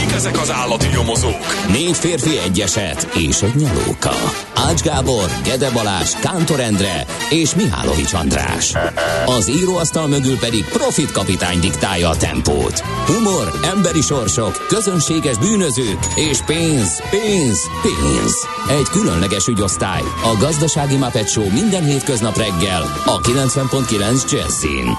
kik ezek az állati nyomozók? 4 férfi, egy eset és egy nyalóka. Ács Gábor, Gedebalás, Kántor Endre és Mihálovics András. Az íróasztal mögül pedig Profit kapitány diktálja a tempót. Humor, emberi sorsok, közönséges bűnözők és pénz. Egy különleges ügyosztály, a Gazdasági Muppet Show, minden hétköznap reggel a 90.9 Jazzin.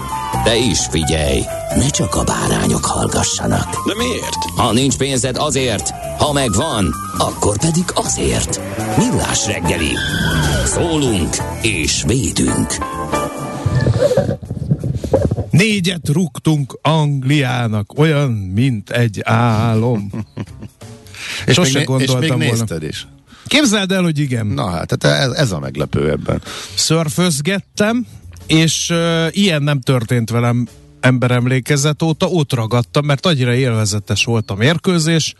De is figyelj, ne csak a bárányok hallgassanak. De miért? Ha nincs pénzed, azért, ha megvan, akkor pedig azért. Millás reggeli. Szólunk és védünk. 4-et rúgtunk Angliának, olyan, mint egy álom. És még nézted is. Képzeld el, hogy igen. Na hát, ez a meglepő ebben. Szörfözgettem, és ilyen nem történt velem emberemlékezet óta, ott ragadtam, mert annyira élvezetes volt a mérkőzés,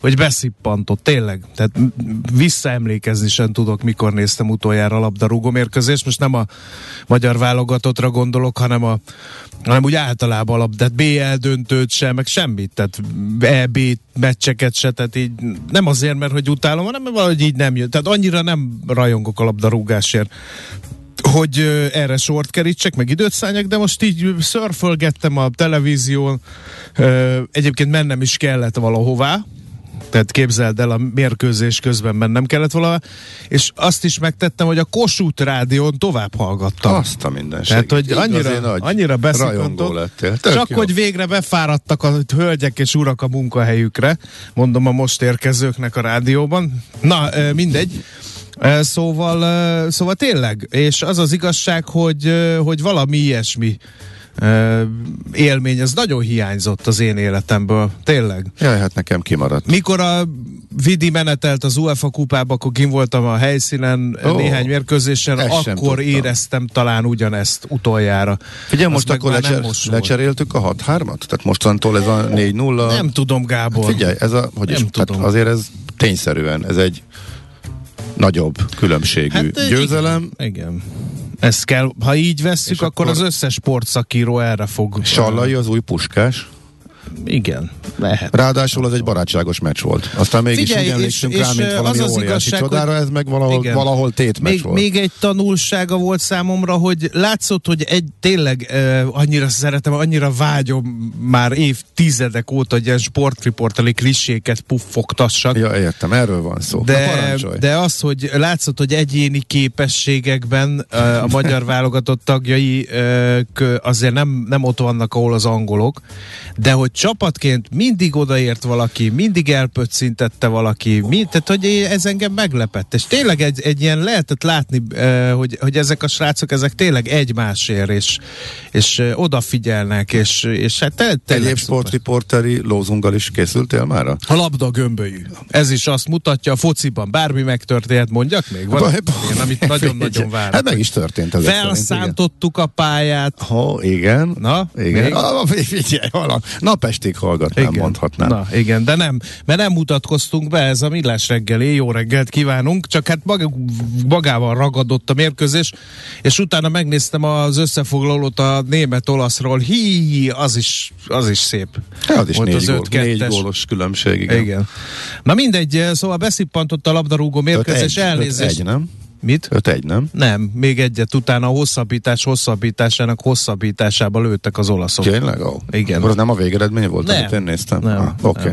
hogy beszippantott, tényleg. Tehát visszaemlékezni sem tudok, mikor néztem utoljára labdarúgó mérkőzést. Most nem a magyar válogatottra gondolok, hanem úgy általában tehát BL döntőt sem, meg semmit, tehát EB meccseket se, tehát így nem azért, mert hogy utálom, hanem valahogy így nem jön. Tehát annyira nem rajongok a labdarúgásért, hogy erre sort kerítsek, meg időt szálljak, de most így szörfölgettem a televízión, egyébként mennem is kellett valahová, tehát képzeld el, a mérkőzés közben bennem kellett valahová, és azt is megtettem, hogy a Kossuth Rádión tovább hallgattam. Azt a mindenség. Tehát, hogy annyira beszippantott. Csak jó, hogy végre befáradtak a hölgyek és urak a munkahelyükre, mondom a most érkezőknek a rádióban. Na, mindegy. Szóval tényleg, és az az igazság, hogy valami ilyesmi élmény, ez nagyon hiányzott az én életemből, tényleg. Jaj, hát nekem kimaradt. Mikor a Vidi menetelt az UEFA kupába, akkor kim voltam a helyszínen néhány mérkőzésen, akkor éreztem talán ugyanezt utoljára. Figyelj, most akkor lecseréltük a 6-3-at? Tehát mostantól ez a 4-0... Nem tudom, Gábor. Hát figyelj, hát azért ez tényszerűen, ez egy nagyobb különbségű győzelem. Igen. Ez kell, ha így vesszük, akkor az összes sportszakíró erre fog. Sallai az új Puskás. Igen, lehet. Ráadásul az egy barátságos meccs volt. Aztán mégis úgy emlékszünk rá, mint valami óriási csodára, ez meg valahol tétmeccs volt. Még egy tanulsága volt számomra, hogy látszott, hogy tényleg annyira szeretem, annyira vágyom már évtizedek óta, hogy ilyen sportriportali kliséket puffogtassak. Ja, értem, erről van szó. De az, hogy látszott, hogy egyéni képességekben a magyar válogatott tagjai azért nem ott vannak, ahol az angolok, de hogy csapatként mindig odaért valaki, mindig elpöccintette valaki, tehát hogy ez engem meglepett, és tényleg egy ilyen lehetett látni, hogy ezek a srácok, ezek tényleg egymásért, és odafigyelnek, és hát tényleg egyéb sportriporteri lózunggal is készültél mára? A labda gömbölyű. Ez is azt mutatja, a fociban bármi megtörténhet, mondjak még? Van én, amit nagyon-nagyon várok. Hát meg is történt ez. Felszántottuk a pályát. Igen. Na, igen. Figyelj, napestig hallgatnám, igen, mondhatnám. Na, igen, de nem, mert nem mutatkoztunk be, ez a Millás reggeli, jó reggelt kívánunk, csak hát magával ragadott a mérkőzés, és utána megnéztem az összefoglalót a német-olaszról, az is szép. Az is volt, az 5-2-es gólos különbség, igen. Na mindegy, szóval beszippantott a labdarúgó mérkőzés, elnézést. 5-1, nem? Mit? 5-1, nem? Nem, még egyet utána a hosszabbításának hosszabbításába lőttek az olaszok. Tényleg? Igen. Akkor nem a végeredmény volt, amit én néztem? Nem. Okay.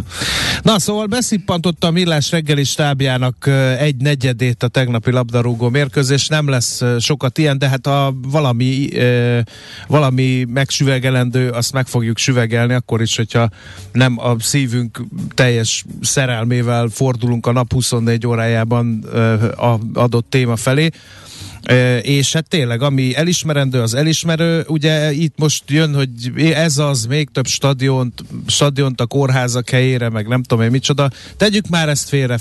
Na, szóval beszippantotta a Millás reggeli stábjának egy negyedét a tegnapi labdarúgó mérkőzés, nem lesz sokat ilyen, de hát ha valami megsüvegelendő, azt meg fogjuk süvegelni, akkor is, hogyha nem a szívünk teljes szerelmével fordulunk a nap 24 órájában adott téma felé. És hát tényleg, ami elismerendő, az elismerő, ugye itt most jön, hogy ez az, még több stadiont a kórházak helyére, meg nem tudom én micsoda, tegyük már ezt félre,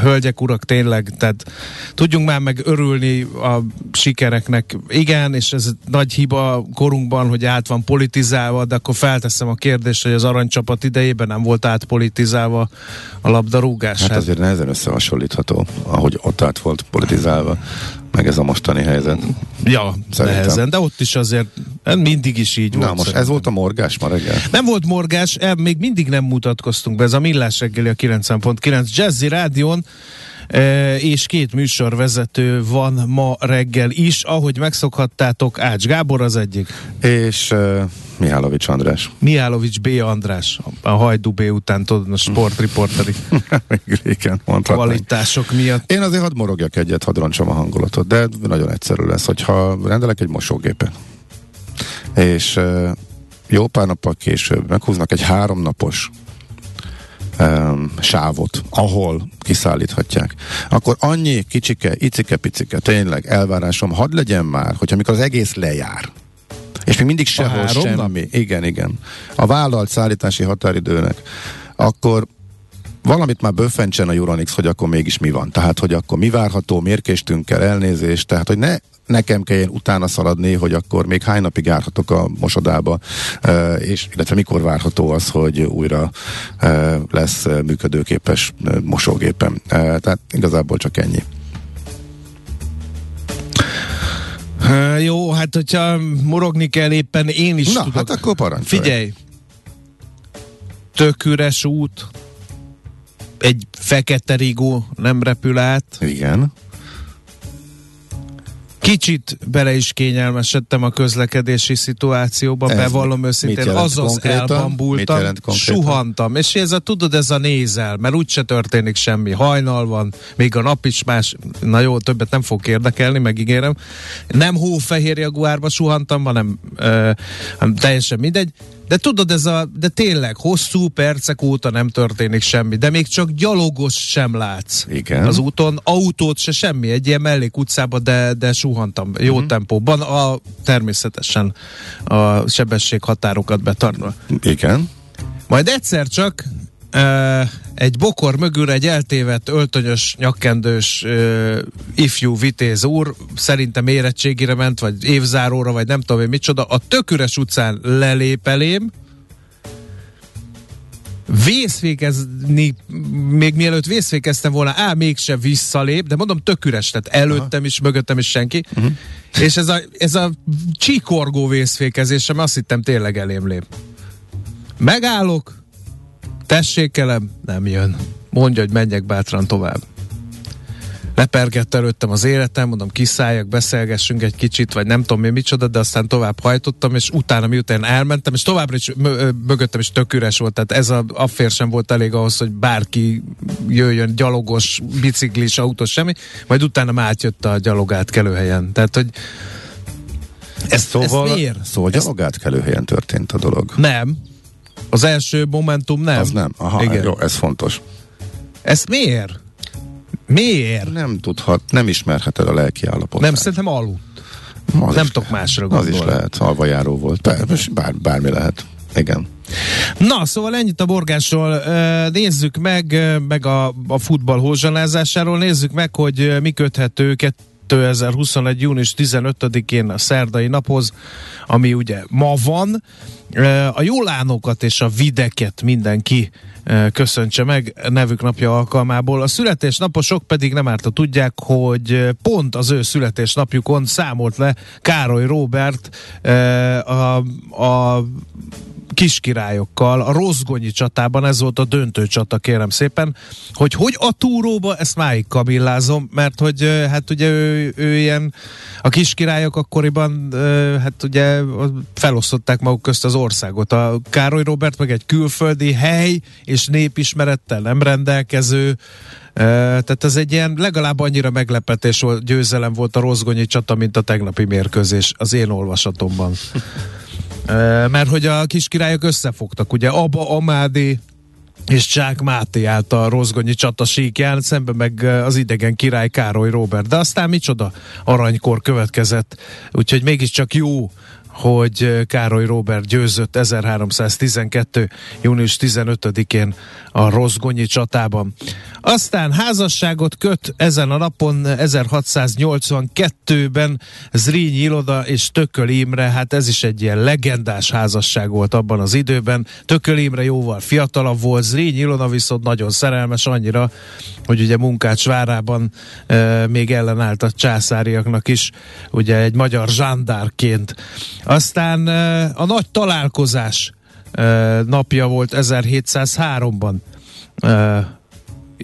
hölgyek, urak, tényleg, tehát tudjunk már meg örülni a sikereknek. Igen, és ez nagy hiba korunkban, hogy át van politizálva, de akkor felteszem a kérdést, hogy az aranycsapat idejében nem volt átpolitizálva a labdarúgás. Hát azért nehezen összehasonlítható, ahogy ott át volt politizálva, meg ez a mostani helyzet. Ja, szerintem nehezen, de ott is azért mindig is így volt. Na most szerintem. Ez volt a morgás ma reggel? Nem volt morgás, még mindig nem mutatkoztunk be, ez a Millás reggeli a 90.9 Jazzy Rádion, és két műsorvezető van ma reggel is, ahogy megszokhattátok, Ács Gábor az egyik. És Mihálovics András. Mihálovics B. András, a Hajdú B után, tudod, a sportriporteri kvalitások miatt. Én azért hadd morogjak egyet, hadd roncsom a hangulatot, de nagyon egyszerű lesz, hogyha rendelek egy mosógépet, és jó pár nappal később meghúznak egy 3 napos sávot, ahol kiszállíthatják, akkor annyi kicsike, icike-picike, tényleg elvárásom, hadd legyen már, hogy amikor az egész lejár, és még mindig sehol semmi, igen, a vállalt szállítási határidőnek, akkor valamit már böffentsen a Euronix, hogy akkor mégis mi van, tehát hogy akkor mi várható, miért késtünk el, elnézést, tehát hogy nekem kelljen utána szaladni, hogy akkor még hány napig járhatok a mosodába, és illetve mikor várható az, hogy újra lesz működőképes mosógépem. Tehát igazából csak ennyi. Jó, hát hogyha morogni kell, éppen én is tudok. Hát akkor parancsolj. Figyelj! Tök üres út, egy fekete rigó nem repül át. Igen. Kicsit bele is kényelmesedtem a közlekedési szituációba, ez bevallom őszintén, azaz elbambultam, suhantam, és ez a, tudod, ez a nézel, mert úgyse történik semmi, hajnal van, még a nap is más, na jó, többet nem fog érdekelni, megígérem, nem hófehér jaguárba suhantam, hanem teljesen mindegy, de tudod, ez a, de tényleg hosszú percek óta nem történik semmi, de még csak gyalogos sem látsz. Igen. Az úton, autót se, semmi, egy ilyen mellékutcába, de suhantam jó tempóban, természetesen a sebességhatárokat betartva. Igen. Majd egyszer csak egy bokor mögül egy eltévedt öltönyös, nyakkendős ifjú vitéz úr, szerintem érettségire ment, vagy évzáróra, vagy nem tudom én micsoda, a tök üres utcán lelép elém, vészfékezni, még mielőtt vészfékeztem volna, mégse visszalép, de mondom, tök üres, tehát előttem is, mögöttem is senki, és ez a csikorgó vészfékezésem, azt hittem tényleg elém lép. Megállok, tessékelem, nem jön. Mondja, hogy menjek bátran tovább. Lepergett előttem az életem, mondom, kiszálljak, beszélgessünk egy kicsit, vagy nem tudom én micsoda, de aztán tovább hajtottam, és utána, miután elmentem, és továbbra is mögöttem is tök üres volt, tehát ez a affér sem volt elég ahhoz, hogy bárki jöjjön, gyalogos, biciklis, autós, semmi, majd utána már átjött a gyalogátkelő helyen. Tehát, hogy ez miért? Szóval gyalogátkelő helyen történt a dolog. Nem. Az első momentum nem. Az nem. Aha, igen. Jó, ez fontos. Ez miért? Miért? Nem tudhat, nem ismerheted a lelki állapotát. Nem, szerintem aludt. Nem tudok másra gondolni. Az is lehet, alvajáró volt. Bármi lehet. Igen. Na, szóval ennyit a borgásról. Nézzük meg a futball hózsanázásáról. Nézzük meg, hogy mi köthető 2021. június 15-én a szerdai naphoz, ami ugye ma van. A jólánokat és a videket mindenki köszöntse meg nevük napja alkalmából. A születésnaposok pedig nem árt, ha tudják, hogy pont az ő születésnapjukon számolt le Károly Róbert a kiskirályokkal a rozgonyi csatában, ez volt a döntő csata, kérem szépen, hogy a túróba, ezt máig kamillázom, mert hogy hát ugye ő ilyen, a kiskirályok akkoriban hát ugye felosztották maguk közt az országot. A Károly Róbert meg egy külföldi hely és népismerettel nem rendelkező, tehát ez egy ilyen legalább annyira meglepetés volt, győzelem volt a rozgonyi csata, mint a tegnapi mérkőzés az én olvasatomban. Mert hogy a kiskirályok összefogtak, ugye Amádi és Csák Máté által a rozgonyi csata síkján, szemben meg az idegen király Károly Róbert. De aztán micsoda aranykor következett, úgyhogy mégiscsak jó, hogy Károly Róbert győzött 1312. június 15-én a rozgonyi csatában. Aztán házasságot köt ezen a napon 1682-ben Zrínyi Ilona és Thököly Imre, hát ez is egy ilyen legendás házasság volt abban az időben. Thököly Imre jóval fiatalabb volt, Zrínyi Ilona viszont nagyon szerelmes, annyira, hogy ugye Munkács várában még ellenállt a császáriaknak is, ugye egy magyar zsándárként. Aztán a nagy találkozás napja volt 1703-ban,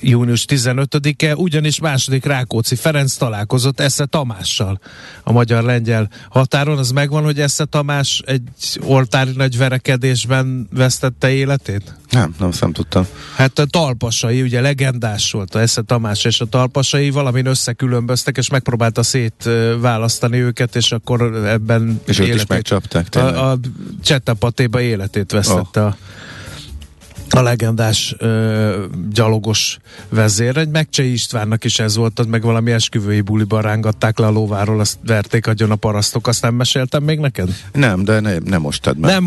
június 15-e, ugyanis második Rákóczi Ferenc találkozott Esze Tamással a magyar-lengyel határon. Az megvan, hogy Esze Tamás egy oltári nagy verekedésben vesztette életét? Nem tudtam. Hát a Talpasai, ugye legendás volt a Esze Tamás és a Talpasai, valamin összekülönböztek, és megpróbálta szétválasztani őket, és akkor ebben és életét, őt is megcsapták, tényleg. A csettapatéba életét vesztette a legendás gyalogos vezér. Egy Megcsei Istvánnak is ez volt, meg valami esküvői buliban rángatták le a lóváról, azt verték agyon a parasztok. Azt nem meséltem még neked? Nem, de nem most tedd meg.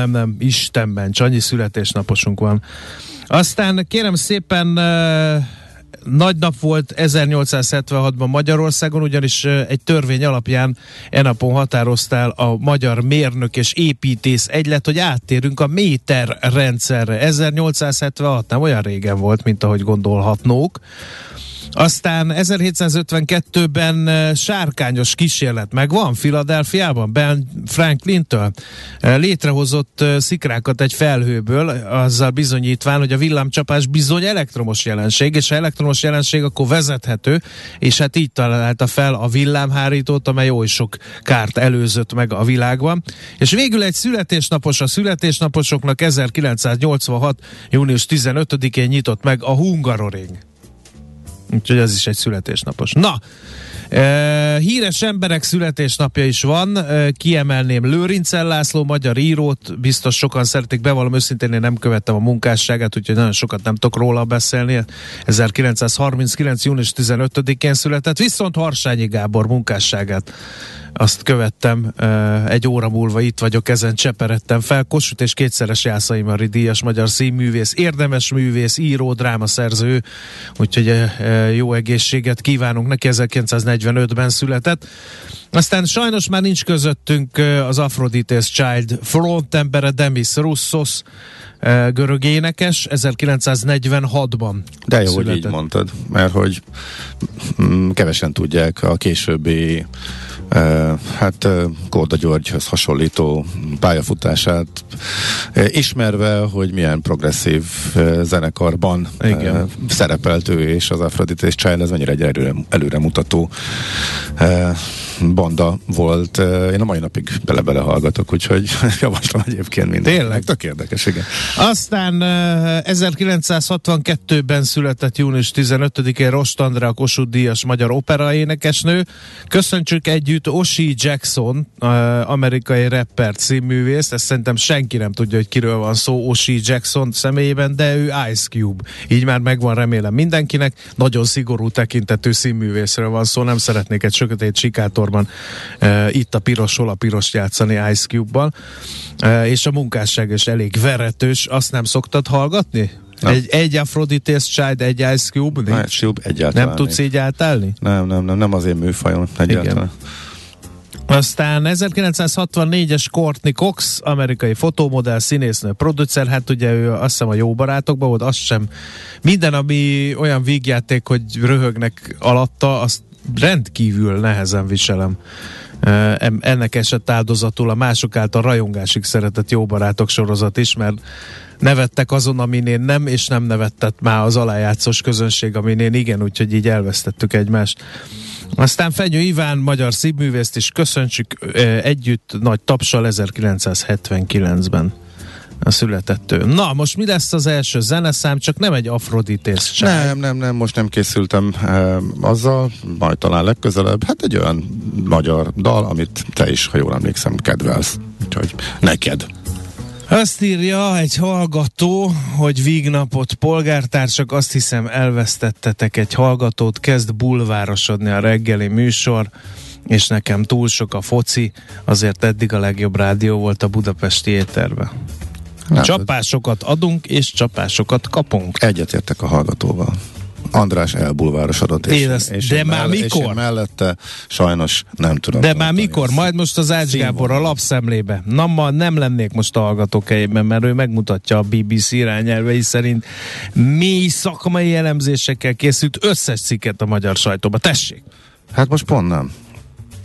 Nem, Isten ments, annyi születésnaposunk van. Aztán kérem szépen nagy nap volt 1876-ban Magyarországon, ugyanis egy törvény alapján e napon határoztál a Magyar Mérnök és Építész Egylet, hogy áttérünk a méter rendszerre. 1876 nem olyan régen volt, mint ahogy gondolhatnók. Aztán 1752-ben sárkányos kísérlet megvan Philadelphiában, Ben Franklintől létrehozott szikrákat egy felhőből, azzal bizonyítván, hogy a villámcsapás bizony elektromos jelenség, és ha elektromos jelenség, akkor vezethető, és hát így találta fel a villámhárítót, amely oly sok kárt előzött meg a világban. És végül egy születésnapos, a születésnaposoknak 1986. június 15-én nyitott meg a Hungaroring. Úgyhogy ez is egy születésnapos. Na, híres emberek születésnapja is van, kiemelném Lőrincz László, magyar írót, biztos sokan szeretik, bevallom őszintén, én nem követtem a munkásságát, úgyhogy nagyon sokat nem tudok róla beszélni. 1939. június 15-én született, viszont Harsányi Gábor munkásságát azt követtem, egy óra múlva itt vagyok, ezen cseperedtem fel. Kossuth és kétszeres Jászai Mari díjas magyar színművész, érdemes művész, író, drámaszerző, úgyhogy jó egészséget kívánunk neki, 1945-ben született. Aztán sajnos már nincs közöttünk az Aphrodite's Child frontembere, Demis Russos, görög énekes, 1946-ban de jó, született. Hogy így mondtad, mert hogy kevesen tudják a későbbi Korda Györgyhöz hasonlító pályafutását, ismerve, hogy milyen progresszív zenekarban szerepelt ő, és az Aphrodite's Child, ez mennyire egy előremutató banda volt. Én a mai napig bele-bele hallgatok, úgyhogy javaslom egyébként mindent. Tényleg? Tök érdekes, igen. Aztán 1962-ben született június 15-én Rost Andrea, a Kossuth díjas magyar operaénekesnő. Köszöntsük együtt O'Shea Jackson, amerikai rapper, színművész. Ezt szerintem senki nem tudja, hogy kiről van szó O'Shea Jackson személyében, de ő Ice Cube. Így már megvan, remélem, mindenkinek. Nagyon szigorú tekintetű színművészről van szó. Nem szeretnék egy sötét sikátorban itt a piros, hol a piros játszani Ice Cube-ban. És a munkásság is elég veretős. Azt nem szoktad hallgatni? Egy Aphrodite's Child, egy Ice Cube? Ice Cube egyáltalán. Nem tudsz így átállni? Nem az én műfajom egyáltalán. Igen. Aztán 1964-es Courtney Cox, amerikai fotómodell, színésznő, producer, hát ugye ő azt hiszem a Jó barátokban volt, azt sem. Minden, ami olyan vígjáték, hogy röhögnek alatta, azt rendkívül nehezen viselem. Ennek esett áldozatul a mások által rajongásig szeretett Jó barátok sorozat is, mert nevettek azon, amin én nem, és nem nevettett már az alájátszós közönség, amin én igen, úgyhogy így elvesztettük egymást. Aztán Fenyő Iván, magyar színművészt is köszöntsük együtt nagy tapsal 1979-ben. A született ő. Na, most mi lesz az első zeneszám, csak nem egy Aphrodite's Child. Nem, most nem készültem azzal, majd talán legközelebb. Hát egy olyan magyar dal, amit te is, ha jól emlékszem, kedvelsz. Úgyhogy neked. Azt írja egy hallgató, hogy vígnapot polgártársak, azt hiszem elvesztettetek egy hallgatót, kezd bulvárosodni a reggeli műsor, és nekem túl sok a foci, azért eddig a legjobb rádió volt a budapesti éterben. Csapásokat adunk, és csapásokat kapunk. Egyetértek a hallgatóval. András elbulvárosodott, és mellette sajnos nem tudom. De már mikor? Ezt. Majd most az Ács Gábor a lapszemlébe. Na, ma nem lennék most a hallgatók helyében, mert ő megmutatja a BBC irányelvei szerint mély szakmai elemzésekkel készült összes cikket a magyar sajtóba. Tessék! Hát most pont nem.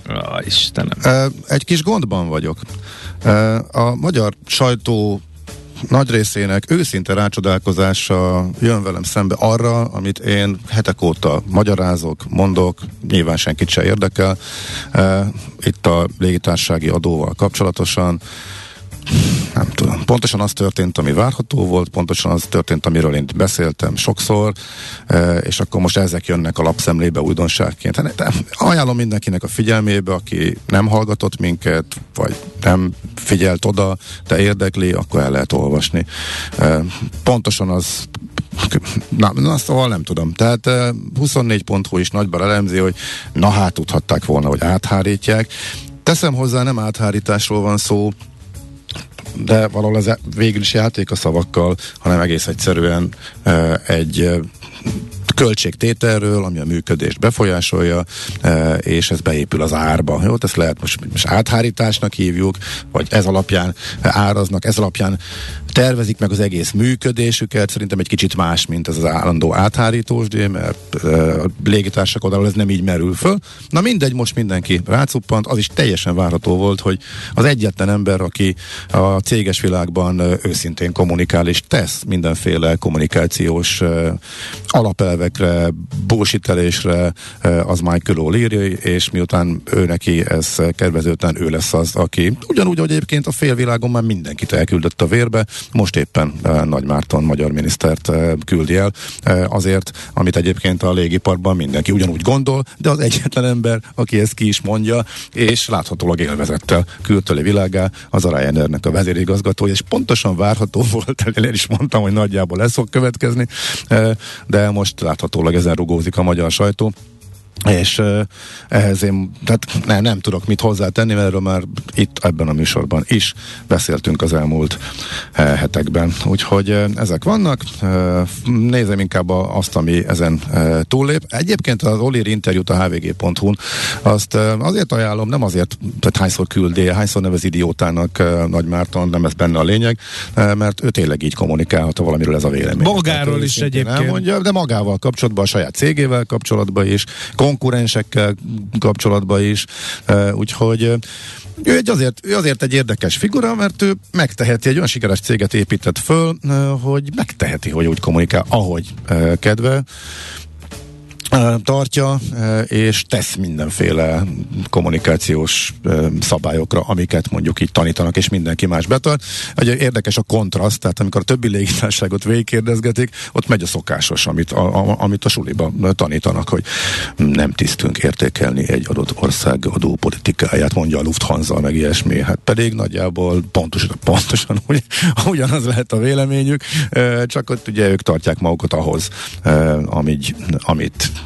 Ó, Istenem. Egy kis gondban vagyok. A magyar sajtó nagy részének őszinte rácsodálkozása jön velem szembe arra, amit én hetek óta magyarázok, mondok, nyilván senkit se érdekel. Itt a légitársasági adóval kapcsolatosan nem tudom. Pontosan az történt, ami várható volt, pontosan az történt, amiről én beszéltem sokszor, és akkor most ezek jönnek a lapszemlébe újdonságként. Ajánlom mindenkinek a figyelmébe, aki nem hallgatott minket, vagy nem figyelt oda, de érdekli, akkor el lehet olvasni. Pontosan az... Na, szóval nem tudom. Tehát 24.hu is nagyban elemzi, hogy na hát tudhatták volna, hogy áthárítják. Teszem hozzá, nem áthárításról van szó, de valahol ez végül is játék a szavakkal, hanem egész egyszerűen egy költségtételről, ami a működést befolyásolja, és ez beépül az árba. Jó, ezt lehet most áthárításnak hívjuk, vagy ez alapján áraznak, ez alapján tervezik meg az egész működésüket. Szerintem egy kicsit más, mint ez az állandó áthárítósdé, mert a légitársak oldalról ez nem így merül föl. Na mindegy, most mindenki rácuppant, az is teljesen várható volt, hogy az egyetlen ember, aki a céges világban őszintén kommunikál és tesz mindenféle kommunikációs alapelvekre, bullshitelésre, az Michael O'Leary, és miután ő neki ez kedvezőtlen, ő lesz az, aki ugyanúgy, ahogy egyébként a félvilágon már mindenkit elküldött a vérbe, most éppen Nagy Márton magyar minisztert küldi el azért, amit egyébként a légiparban mindenki ugyanúgy gondol, de az egyetlen ember, aki ezt ki is mondja, és láthatólag élvezettel kültöli világá, az a Ryanairnek a vezérigazgatója, és pontosan várható volt, én is mondtam, hogy nagyjából ez fog következni, de most láthatólag ezen rugózik a magyar sajtó, és ehhez én tehát nem tudok mit hozzátenni, mert erről már itt ebben a műsorban is beszéltünk az elmúlt hetekben. Úgyhogy ezek vannak. Nézem inkább azt, ami ezen túllép. Egyébként az O'Leary interjút a hvg.hu-n azt azért ajánlom, nem azért, tehát hányszor küldi, hányszor nevez idiótának Nagy Márton, nem ez benne a lényeg, mert ő tényleg így kommunikálhat, ha valamiről ez a vélemény. Magáról is egyébként. Elmondja, de magával kapcsolatban, a saját cégével kapcsolatban is, konkurensekkel kapcsolatban is, úgyhogy ő azért egy érdekes figura, mert ő megteheti, egy olyan sikeres céget épített föl, hogy megteheti, hogy úgy kommunikál, ahogy kedve tartja, és tesz mindenféle kommunikációs szabályokra, amiket mondjuk így tanítanak, és mindenki más betart. Érdekes a kontraszt, tehát amikor a többi légitársaságot végigkérdezgetik, ott megy a szokásos, amit a suliban tanítanak, hogy nem tisztünk értékelni egy adott ország adópolitikáját, mondja a Lufthansa, meg ilyesmi. Hát pedig nagyjából pontosan ugyanaz lehet a véleményük, csak ott ugye ők tartják magukat ahhoz, amit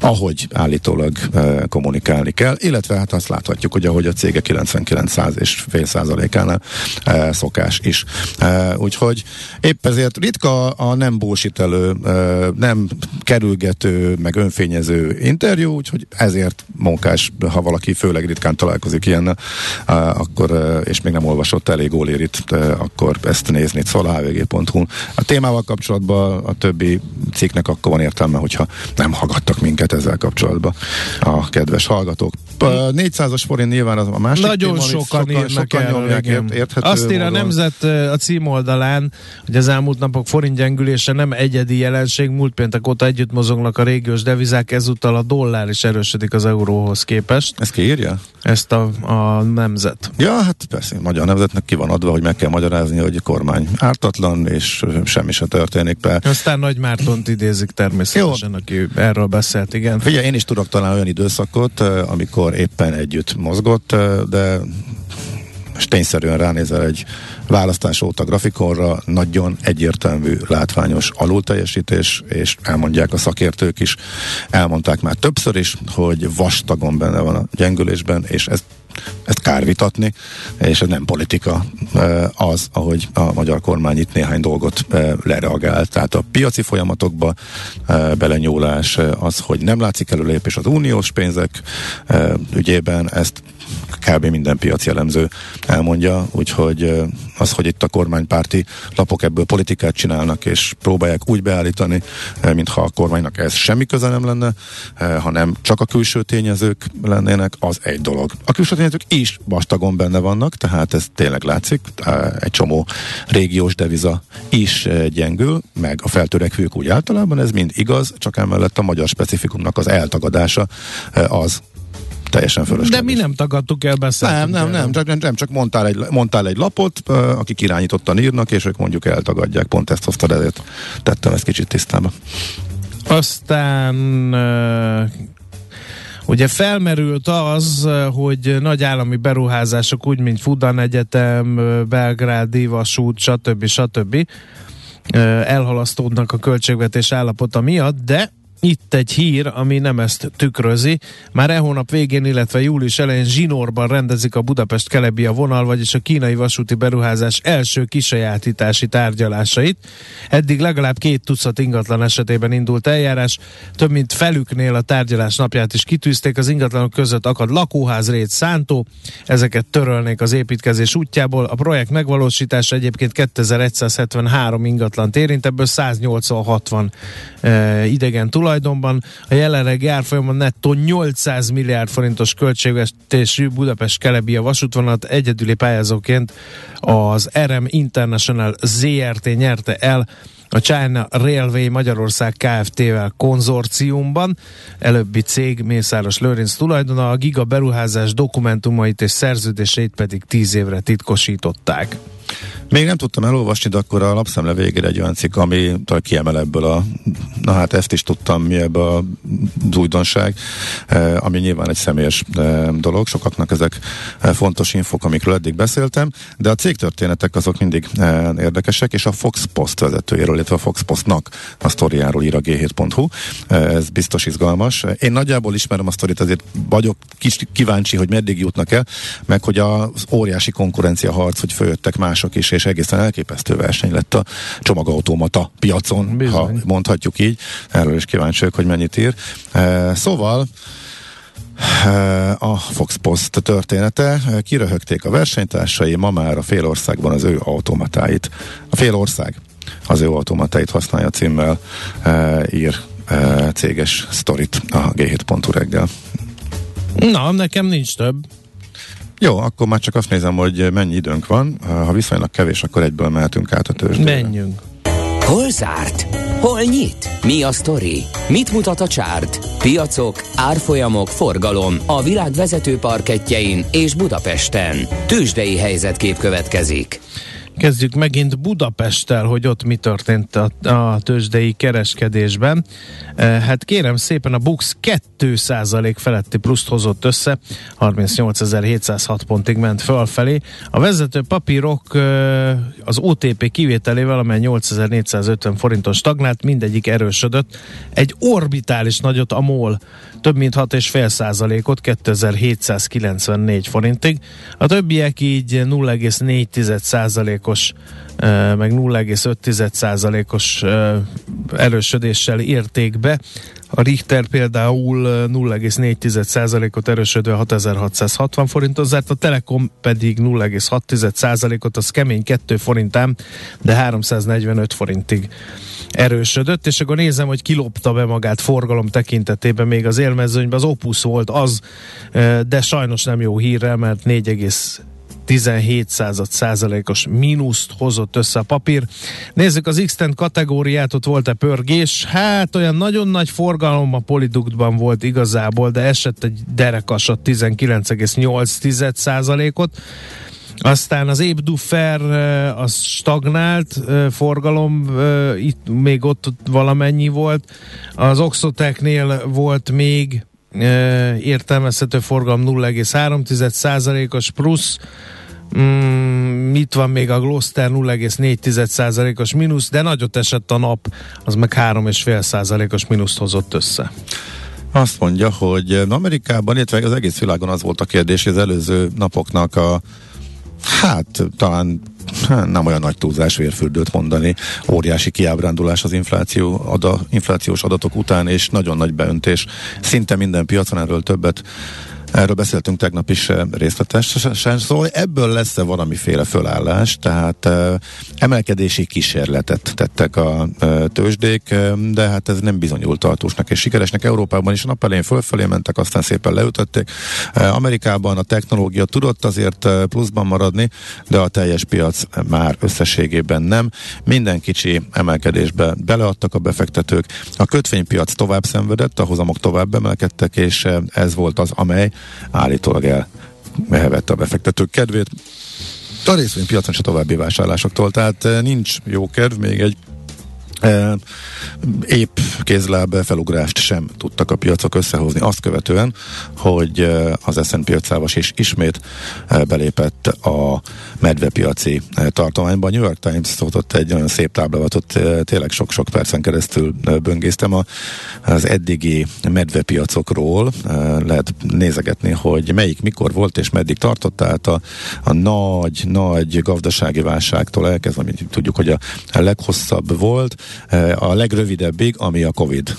ahogy állítólag kommunikálni kell, illetve hát azt láthatjuk, hogy ahogy a cége 99,5%-ánál szokás is. Úgyhogy épp ezért ritka a nem búsítelő, nem kerülgető, meg önfényező interjú, úgyhogy ezért munkás, ha valaki főleg ritkán találkozik ilyennel, akkor, és még nem olvasott elég O'Learyt, akkor ezt nézni, szóval hvg.hu. A témával kapcsolatban a többi cikknek akkor van értelme, hogyha nem hallgattak minket ezzel kapcsolatban a kedves hallgatók. 400-as forint nyilván az a másik. Nagyon sokan nyomják, érthető. Azt ír a Nemzet a címoldalán, hogy az elmúlt napok forint gyengülése nem egyedi jelenség, múlt péntek óta együtt mozognak a régiós devizák, ezúttal a dollár is erősödik az euróhoz képest. Ezt kiírja? Ezt a Nemzet. Ja, hát persze, Magyar Nemzetnek ki van adva, hogy meg kell magyarázni, hogy a kormány ártatlan, és semmi se történik. Aztán Nagy Mártont idézik természetesen. Jó. Aki erről beszélt, igen. Figyelj, én is tudok talán olyan időszakot, amikor éppen együtt mozgott, de és tényszerűen ránézel egy választás óta grafikonra, nagyon egyértelmű, látványos alulteljesítés, és elmondják a szakértők is, elmondták már többször is, hogy vastagon benne van a gyengülésben, és ezt kár vitatni, és ez nem politika az, ahogy a magyar kormány itt néhány dolgot lereagál. Tehát a piaci folyamatokba belenyúlás, az, hogy nem látszik előlépés az uniós pénzek ügyében, ezt kb. Minden piaci elemző elmondja, úgyhogy az, hogy itt a kormánypárti lapok ebből politikát csinálnak, és próbálják úgy beállítani, mintha a kormánynak ez semmi köze nem lenne, hanem csak a külső tényezők lennének, az egy dolog. A külső tényezők is vastagon benne vannak, tehát ez tényleg látszik, egy csomó régiós deviza is gyengül, meg a feltörekvők úgy általában, ez mind igaz, csak emellett a magyar specifikumnak az eltagadása az teljesen fölösleges. De mi nem tagadtuk el, beszéltünk. Nem, csak mondtál egy lapot, akik irányítottan írnak, és ők mondjuk eltagadják, pont ezt hoztad, ezért tettem ezt kicsit tisztába. Aztán ugye felmerült az, hogy nagy állami beruházások, úgy mint Fudan Egyetem, Belgrádi vasút, stb. Elhalasztódnak a költségvetés állapota miatt, de itt egy hír, ami nem ezt tükrözi. Már e hónap végén, illetve július elején Zsinórban rendezik a Budapest-Kelebia vonal, vagyis a kínai vasúti beruházás első kisajátítási tárgyalásait. Eddig legalább 2 tucat ingatlan esetében indult eljárás. Több mint felüknél a tárgyalás napját is kitűzték. Az ingatlanok között akad lakóház, réc, szántó. Ezeket törölnék az építkezés útjából. A projekt megvalósítása egyébként 2173 ingatlant érint, ebből 186 van idegen tulaj. A jelenlegi árfolyamon nettó 800 milliárd forintos költségvetésű Budapest-Kelebia vasútvonalat egyedüli pályázóként az RM International ZRT nyerte el a China Railway Magyarország Kft-vel konzorciumban. Előbbi cég Mészáros Lőrinc tulajdona, a giga beruházás dokumentumait és szerződését pedig 10 évre titkosították. Még nem tudtam elolvasni, de akkor a lapszemle végére egy olyan cikk, ami kiemel ebből ezt is tudtam, mi ebbe a újdonság, ami nyilván egy személyes dolog, sokaknak ezek fontos infók, amikről eddig beszéltem, de a cégtörténetek azok mindig érdekesek, és a Fox Post vezetőjéről, illetve a Fox Postnak a sztoriáról ír a g7.hu, ez biztos izgalmas. Én nagyjából ismerem a sztorit, azért vagyok kíváncsi, hogy meddig jutnak el, meg hogy az óriási konkurencia harc, hogy följöttek mások is, és egészen elképesztő verseny lett a csomagautomata piacon, bizony, ha mondhatjuk így. Erről is kíváncsiak, hogy mennyit ír. Szóval a Fox Post története, kiröhögték a versenytársai, ma már a fél országban az ő automatáit. A fél ország az ő automatáit használja címmel ír céges sztorit a g7.hu reggel. Na, nekem nincs több. Jó, akkor már csak azt nézem, hogy mennyi időnk van. Ha viszonylag kevés, akkor egyből mehetünk át a tőzsdére. Menjünk! Hol zárt? Hol nyit? Mi a sztori? Mit mutat a csárt? Piacok, árfolyamok, forgalom a világ vezető parkettjein és Budapesten. Tőzsdei helyzetkép következik. Kezdjük megint Budapesttel, hogy ott mi történt a tőzsdei kereskedésben. Hát kérem szépen, a BUX 2% feletti pluszt hozott össze, 38.706 pontig ment fölfelé. A vezető papírok az OTP kivételével, amely 8.450 forinton stagnált, mindegyik erősödött. Egy orbitális nagyot a MOL, több mint 6,5%-ot, 2.794 forintig. A többiek így 0,4%-os meg 0,5%-os erősödéssel érték be. A Richter például 0,4%-ot erősödve 6660 forintot zárt, a Telekom pedig 0,6%-ot, az kemény 2 forintán, de 345 forintig erősödött, és akkor nézem, hogy kilopta be magát forgalom tekintetében még az élmezőnyben, az Opus volt az, de sajnos nem jó hírrel, mert 4,17%-os mínuszt hozott össze a papír. Nézzük az X-Tent kategóriát, ott volt-e pörgés? Hát olyan nagyon nagy forgalom a Polyduktban volt igazából, de esett egy derekasat, 19,8%-ot. Aztán az Ébduffer az stagnált, forgalom itt még ott valamennyi volt. Az Oxotecnél volt még értelmezhető forgalom, 0,3%-os plusz, Itt van még a Gloster 0,4%-os mínusz, de nagyot esett a nap, az meg 3,5%-os mínuszt hozott össze. Azt mondja, hogy Amerikában, illetve az egész világon az volt a kérdés, az előző napoknak talán nem olyan nagy túlzás, vérfürdőt mondani, óriási kiábrándulás az inflációs adatok után, és nagyon nagy beöntés szinte minden piacon, erről beszéltünk tegnap is részletesen, szóval ebből lesz-e valamiféle fölállás, tehát emelkedési kísérletet tettek a tőzsdék, de hát ez nem bizonyult tartósnak és sikeresnek. Európában is a nap elején fölfelé mentek, aztán szépen leütötték. Amerikában a technológia tudott azért pluszban maradni, de a teljes piac már összességében nem. Minden kicsi emelkedésbe beleadtak a befektetők. A kötvénypiac tovább szenvedett, a hozamok tovább emelkedtek, és ez volt az, amely állítólag elvette a befektetők kedvét a részvénypiacon és a további vásárlásoktól, tehát nincs jó kedv, még egy épp kézláb felugrást sem tudtak a piacok összehozni, azt követően, hogy az S&P 500-as is ismét belépett a medvepiaci tartományba. A New York Times szólt egy nagyon szép táblát, ott tényleg sok-sok percen keresztül böngésztem az eddigi medvepiacokról. Lehet nézegetni, hogy melyik mikor volt és meddig tartott, tehát a nagy gazdasági válságtól elkezdve, amit tudjuk, hogy a leghosszabb volt, a legrövidebbig, ami a Covid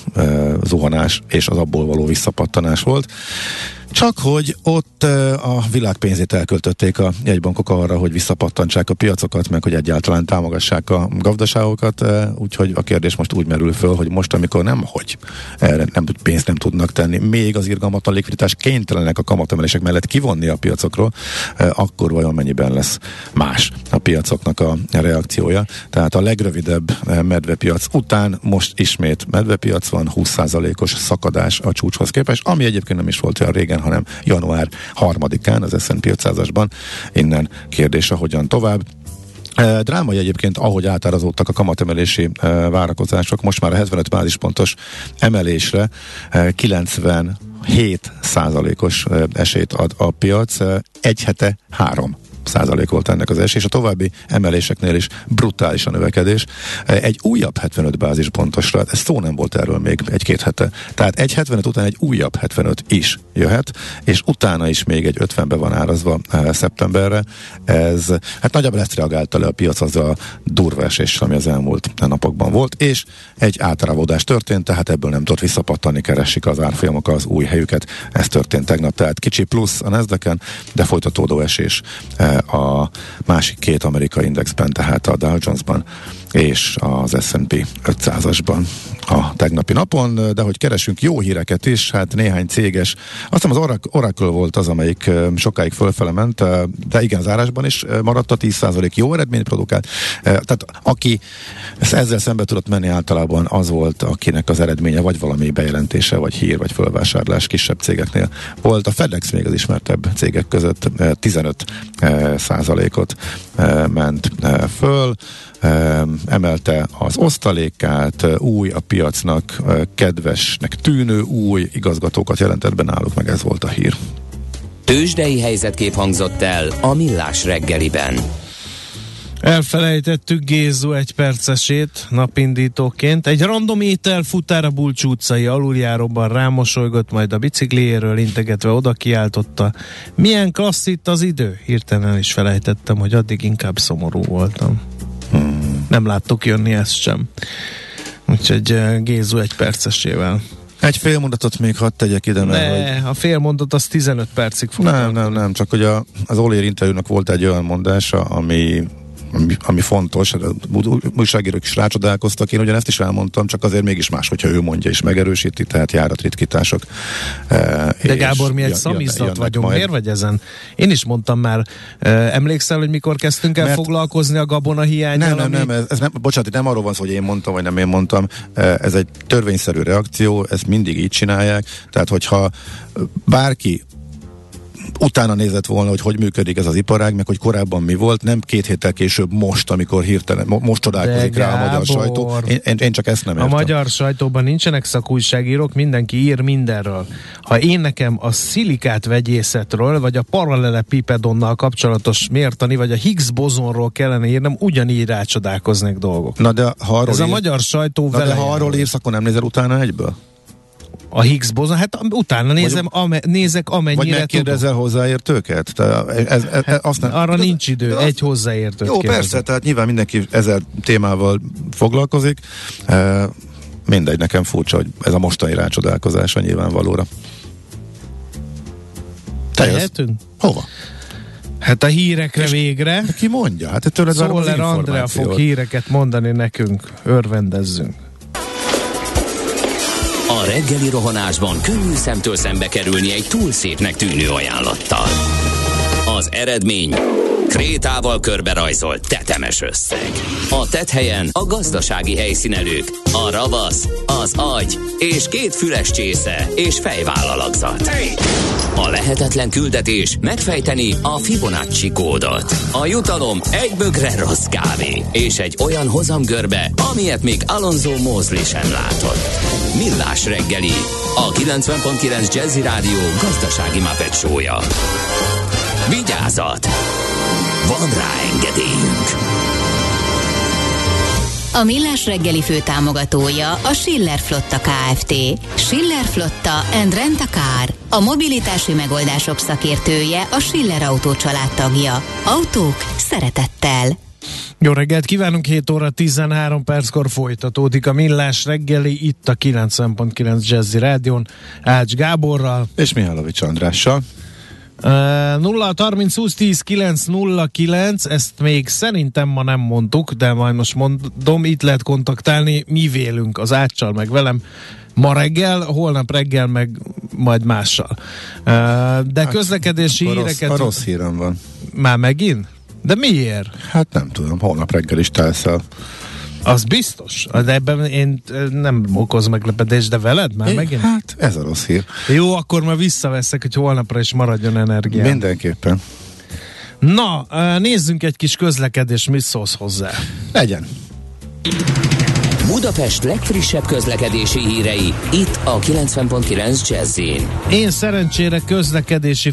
zuhanás és az abból való visszapattanás volt. Csak hogy ott a világ pénzét elköltötték a jegybankok arra, hogy visszapattantsák a piacokat, meg hogy egyáltalán támogassák a gazdaságokat, úgyhogy a kérdés most úgy merül föl, hogy most, amikor pénzt nem tudnak tenni, még az irgalmatlan likviditás kénytelenek a kamatemelések mellett kivonni a piacokról, akkor vajon mennyiben lesz más a piacoknak a reakciója. Tehát a legrövidebb medvepiac után most ismét medvepiac van, 20%-os szakadás a csúcshoz képest, ami egyébként nem is volt olyan régen, hanem január 3-án az S&P 500-asban. Innen kérdése, hogyan tovább. Drámai egyébként, ahogy átárazódtak a kamatemelési várakozások, most már a 75 bázispontos emelésre 97%-os esélyt ad a piac. Egy hete 3% volt ennek az esés, és a további emeléseknél is brutális a növekedés. Egy újabb 75 bázispontosra, ez szó nem volt erről még egy-két hete. Tehát egy 75 után egy újabb 75 is jöhet, és utána is még egy 50-be van árazva szeptemberre. Ez, nagyjából ezt reagálta le a piac azzal a durva eséssel, ami az elmúlt napokban volt, és egy átrávódás történt, tehát ebből nem tudott visszapattani, keresik az árfolyamok az új helyüket. Ez történt tegnap, tehát kicsi plusz a Nasdaqen, de folytatódó esés a másik két amerikai indexben, tehát a Dow Jonesban és az S&P 500-asban a tegnapi napon, de hogy keresünk jó híreket is, néhány céges, azt hiszem az Oracle volt az, amelyik sokáig fölfele ment, de igen, zárásban is maradt, a 10% jó eredményt produkált, tehát aki ezzel szembe tudott menni általában az volt, akinek az eredménye vagy valami bejelentése, vagy hír, vagy fölvásárlás kisebb cégeknél volt. A FedEx még az ismertebb cégek között 15%-ot ment föl, emelte az osztalékát, új a piacnak kedvesnek tűnő új igazgatókat jelentett be náluk, meg ez volt a hír. Tőzsdei helyzetkép hangzott el a Millás reggeliben. Elfelejtettük Gézu egypercesét napindítóként. Egy random étel futár a Bulcs utcai aluljáróban, rámosolygott, majd a bicikliéről integetve oda kiáltotta: milyen klassz itt az idő? Hirtelen is felejtettem, hogy addig inkább szomorú voltam. Nem láttuk jönni ezt sem. Úgyhogy Gézu egypercesével. Egy fél mondatot még hadd tegyek ide, mert... a fél mondat az 15 percig fog. Nem, csak hogy az O'Leary interjúnak volt egy olyan mondása, ami fontos, a újságírók is rácsodálkoztak, én ugyanezt is elmondtam, csak azért mégis más, hogyha ő mondja és megerősíti, tehát járat ritkítások. De Gábor, mi egy szamizzat vagyunk, miért vagy ezen? Én is mondtam már, emlékszel, hogy mikor kezdtünk el foglalkozni a gabona hiányával? Nem arról van szó, hogy én mondtam, vagy nem én mondtam, ez egy törvényszerű reakció, ezt mindig így csinálják, tehát hogyha bárki utána nézett volna, hogy hogy működik ez az iparág, meg hogy korábban mi volt, nem 2 héttel később most, amikor hirtelen, most csodálkozik rá a magyar sajtó. Én csak ezt nem értem. A magyar sajtóban nincsenek szakújságírók, mindenki ír mindenről. Ha én nekem a szilikát vegyészetről, vagy a paralelepipedonnal kapcsolatos mértani, vagy a Higgs bozonról kellene írnem, ugyanígy rácsodálkoznék dolgok. Na de ha arról a magyar sajtó vele. De ha arról írsz, akkor nem nézel utána egyből? A Higgs bozon, hát utána nézem, nézek amennyire tudom. Vagy megkérdezel hozzáértőket? Arra nincs idő, egy hozzáértőt kérdezik. Jó, persze, tehát nyilván mindenki ezer témával foglalkozik. Mindegy, nekem furcsa, hogy ez a mostani rácsodálkozása nyilvánvalóra. Tehetünk? Hova? Hát a hírekre és végre. Ki mondja? Hát tőled várom az információt. Andrea fog híreket mondani nekünk, örvendezzünk. A reggeli rohanásban könnyű szemtől szembe kerülni egy túl szépnek tűnő ajánlattal. Az eredmény krétával körberajzolt tetemes összeg. A tetthelyen a gazdasági helyszínelők, a ravasz, az agy és 2 füles csésze és fejvállalakzat. A lehetetlen küldetés megfejteni a Fibonacci kódot. A jutalom egy bögre rossz kávé és egy olyan hozamgörbe, amilyet még Alonso Mosley sem látott. Millás reggeli, a 90.9 Jazzy Rádió gazdasági Muppet show-ja. Vigyázat! Van rá engedélyünk! A Millás reggeli főtámogatója a Schiller Flotta Kft. Schiller Flotta and Rent a Car. A mobilitási megoldások szakértője, a Schiller Autó család tagja. Autók szeretettel! Jó reggelt kívánunk, 7:13 folytatódik a Millás reggeli, itt a 90.9 Jazzy Rádion, Ács Gáborral és Mihálovics Andrással. 0-30-20-10-9-09, ezt még szerintem ma nem mondtuk, de majd most mondom, itt lehet kontaktálni, mi vélünk az Áccsal meg velem ma reggel, holnap reggel meg majd mással. De közlekedési híreket... A rossz hírem van. Már megint? De miért? Hát nem tudom, holnap reggel is telszel. Az biztos, de ebben én nem okoz meglepedést, de veled már megint? Hát ez a rossz hír. Jó, akkor már visszaveszek, hogy holnapra is maradjon energiám. Mindenképpen. Na, nézzünk egy kis közlekedés, mit szólsz hozzá? Legyen. Budapest legfrissebb közlekedési hírei, itt a 90.9 Jazz-én. Én szerencsére közlekedési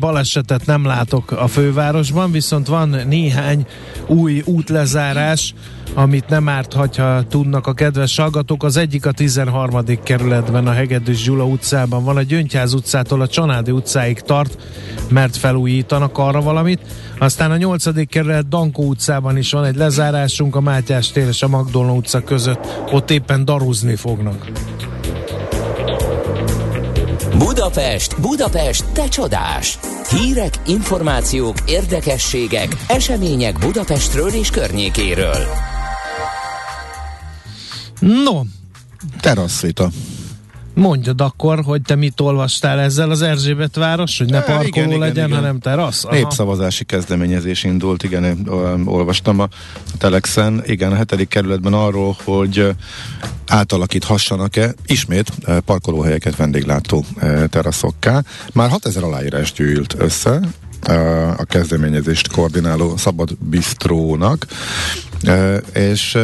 balesetet nem látok a fővárosban, viszont van néhány új útlezárás, amit nem árt, ha tudnak a kedves hallgatók. Az egyik a 13. kerületben, a Hegedűs Gyula utcában van, a Gyöngyház utcától a Csanádi utcáig tart, mert felújítanak arra valamit. Aztán a 8. kerület Dankó utcában is van egy lezárásunk, a Mátyás tér és a Magdolna utca között, ott éppen daruzni fognak. Budapest, Budapest, te csodás! Hírek, információk, érdekességek, események Budapestről és környékéről. No, terasszvita. Mondjad akkor, hogy te mit olvastál ezzel, az Erzsébet város, hogy ne parkoló legyen. Hanem terasz? Aha. Népszavazási kezdeményezés indult, igen, én olvastam a Telexen, igen, a 7. kerületben arról, hogy átalakíthassanak-e ismét parkolóhelyeket vendéglátó teraszokká. Már 6000 aláírás gyűlt össze a kezdeményezést koordináló Szabad Bistrónak, és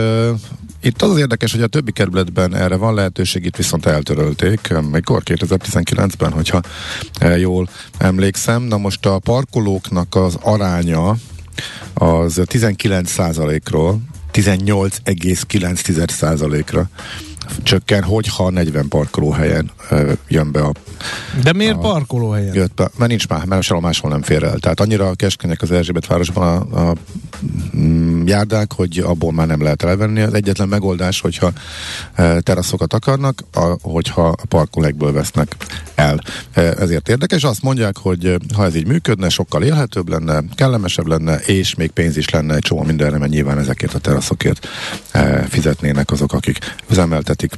itt az érdekes, hogy a többi kerületben erre van lehetőség, itt viszont eltörölték, mikor 2019-ben, hogyha jól emlékszem. Na most a parkolóknak az aránya az 19%-ról 18,9%-ra csökken, hogyha 40 parkolóhelyen jön be a... De miért parkolóhelyen? Jött be, mert nincs már, mert máshol nem fér el. Tehát annyira keskenyek az Erzsébet városban a járdák, hogy abból már nem lehet elvenni. Az egyetlen megoldás, hogyha teraszokat akarnak, hogyha a parkolóekből vesznek el. Ezért érdekes. Azt mondják, hogy ha ez így működne, sokkal élhetőbb lenne, kellemesebb lenne, és még pénz is lenne egy csomó mindenre, mert nyilván ezekért a teraszokért fizetnének azok, akik üzemeltetik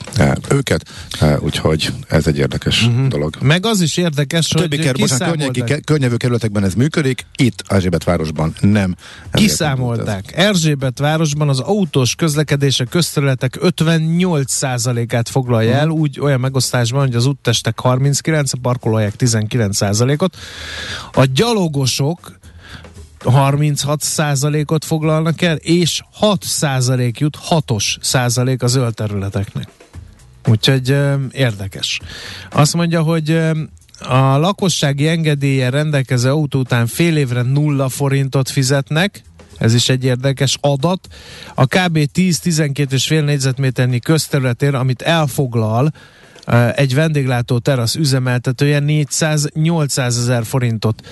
őket, úgyhogy ez egy érdekes dolog. Meg az is érdekes, a hogy kiszámolták. Környevő kerületekben ez működik, itt Erzsébetvárosban nem. Kiszámolták. Erzsébet városban az autós közlekedés a közterületek 58%-át foglalja el, úgy olyan megosztásban, hogy az úttestek 39%, a parkolóhelyek 19%-ot. A gyalogosok 36%-ot foglalnak el, és 6% jut, 6-os százalék a zöld területeknek. Úgyhogy érdekes. Azt mondja, hogy a lakossági engedéllyel rendelkező autó után fél évre 0 forintot fizetnek, ez is egy érdekes adat. A kb. 10-12,5 négyzetméternyi közterületén, amit elfoglal egy vendéglátó terasz üzemeltetője, 400-800 ezer forintot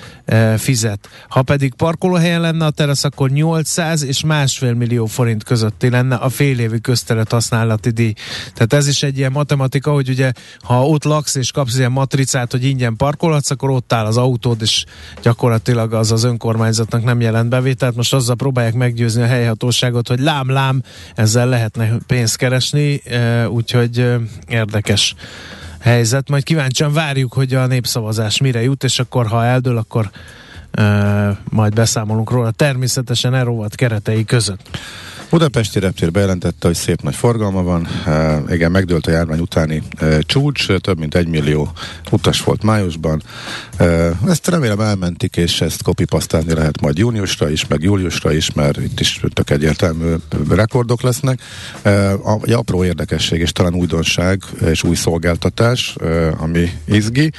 fizet. Ha pedig parkolóhelyen lenne a terasz, akkor 800 és másfél millió forint közötti lenne a félévi közterület használati díj. Tehát ez is egy ilyen matematika, hogy ugye ha ott laksz és kapsz ilyen matricát, hogy ingyen parkolhatsz, akkor ott áll az autód, és gyakorlatilag az az önkormányzatnak nem jelent bevételt. Most azzal próbálják meggyőzni a helyhatóságot, hogy lám, ezzel lehetne pénzt keresni, úgyhogy érdekes helyzet. Majd kíváncsian várjuk, hogy a népszavazás mire jut, és akkor, ha eldől, akkor majd beszámolunk róla. Természetesen elrovat keretei között. Budapesti reptér bejelentette, hogy szép nagy forgalma van. Igen, megdőlt a járvány utáni csúcs, több mint 1 millió utas volt májusban. Ezt remélem elmentik, és ezt kopipasztálni lehet majd júniusra is, meg júliusra is, mert itt is tök egyértelmű rekordok lesznek. Egy apró érdekesség, és talán újdonság, és új szolgáltatás, ami izgi.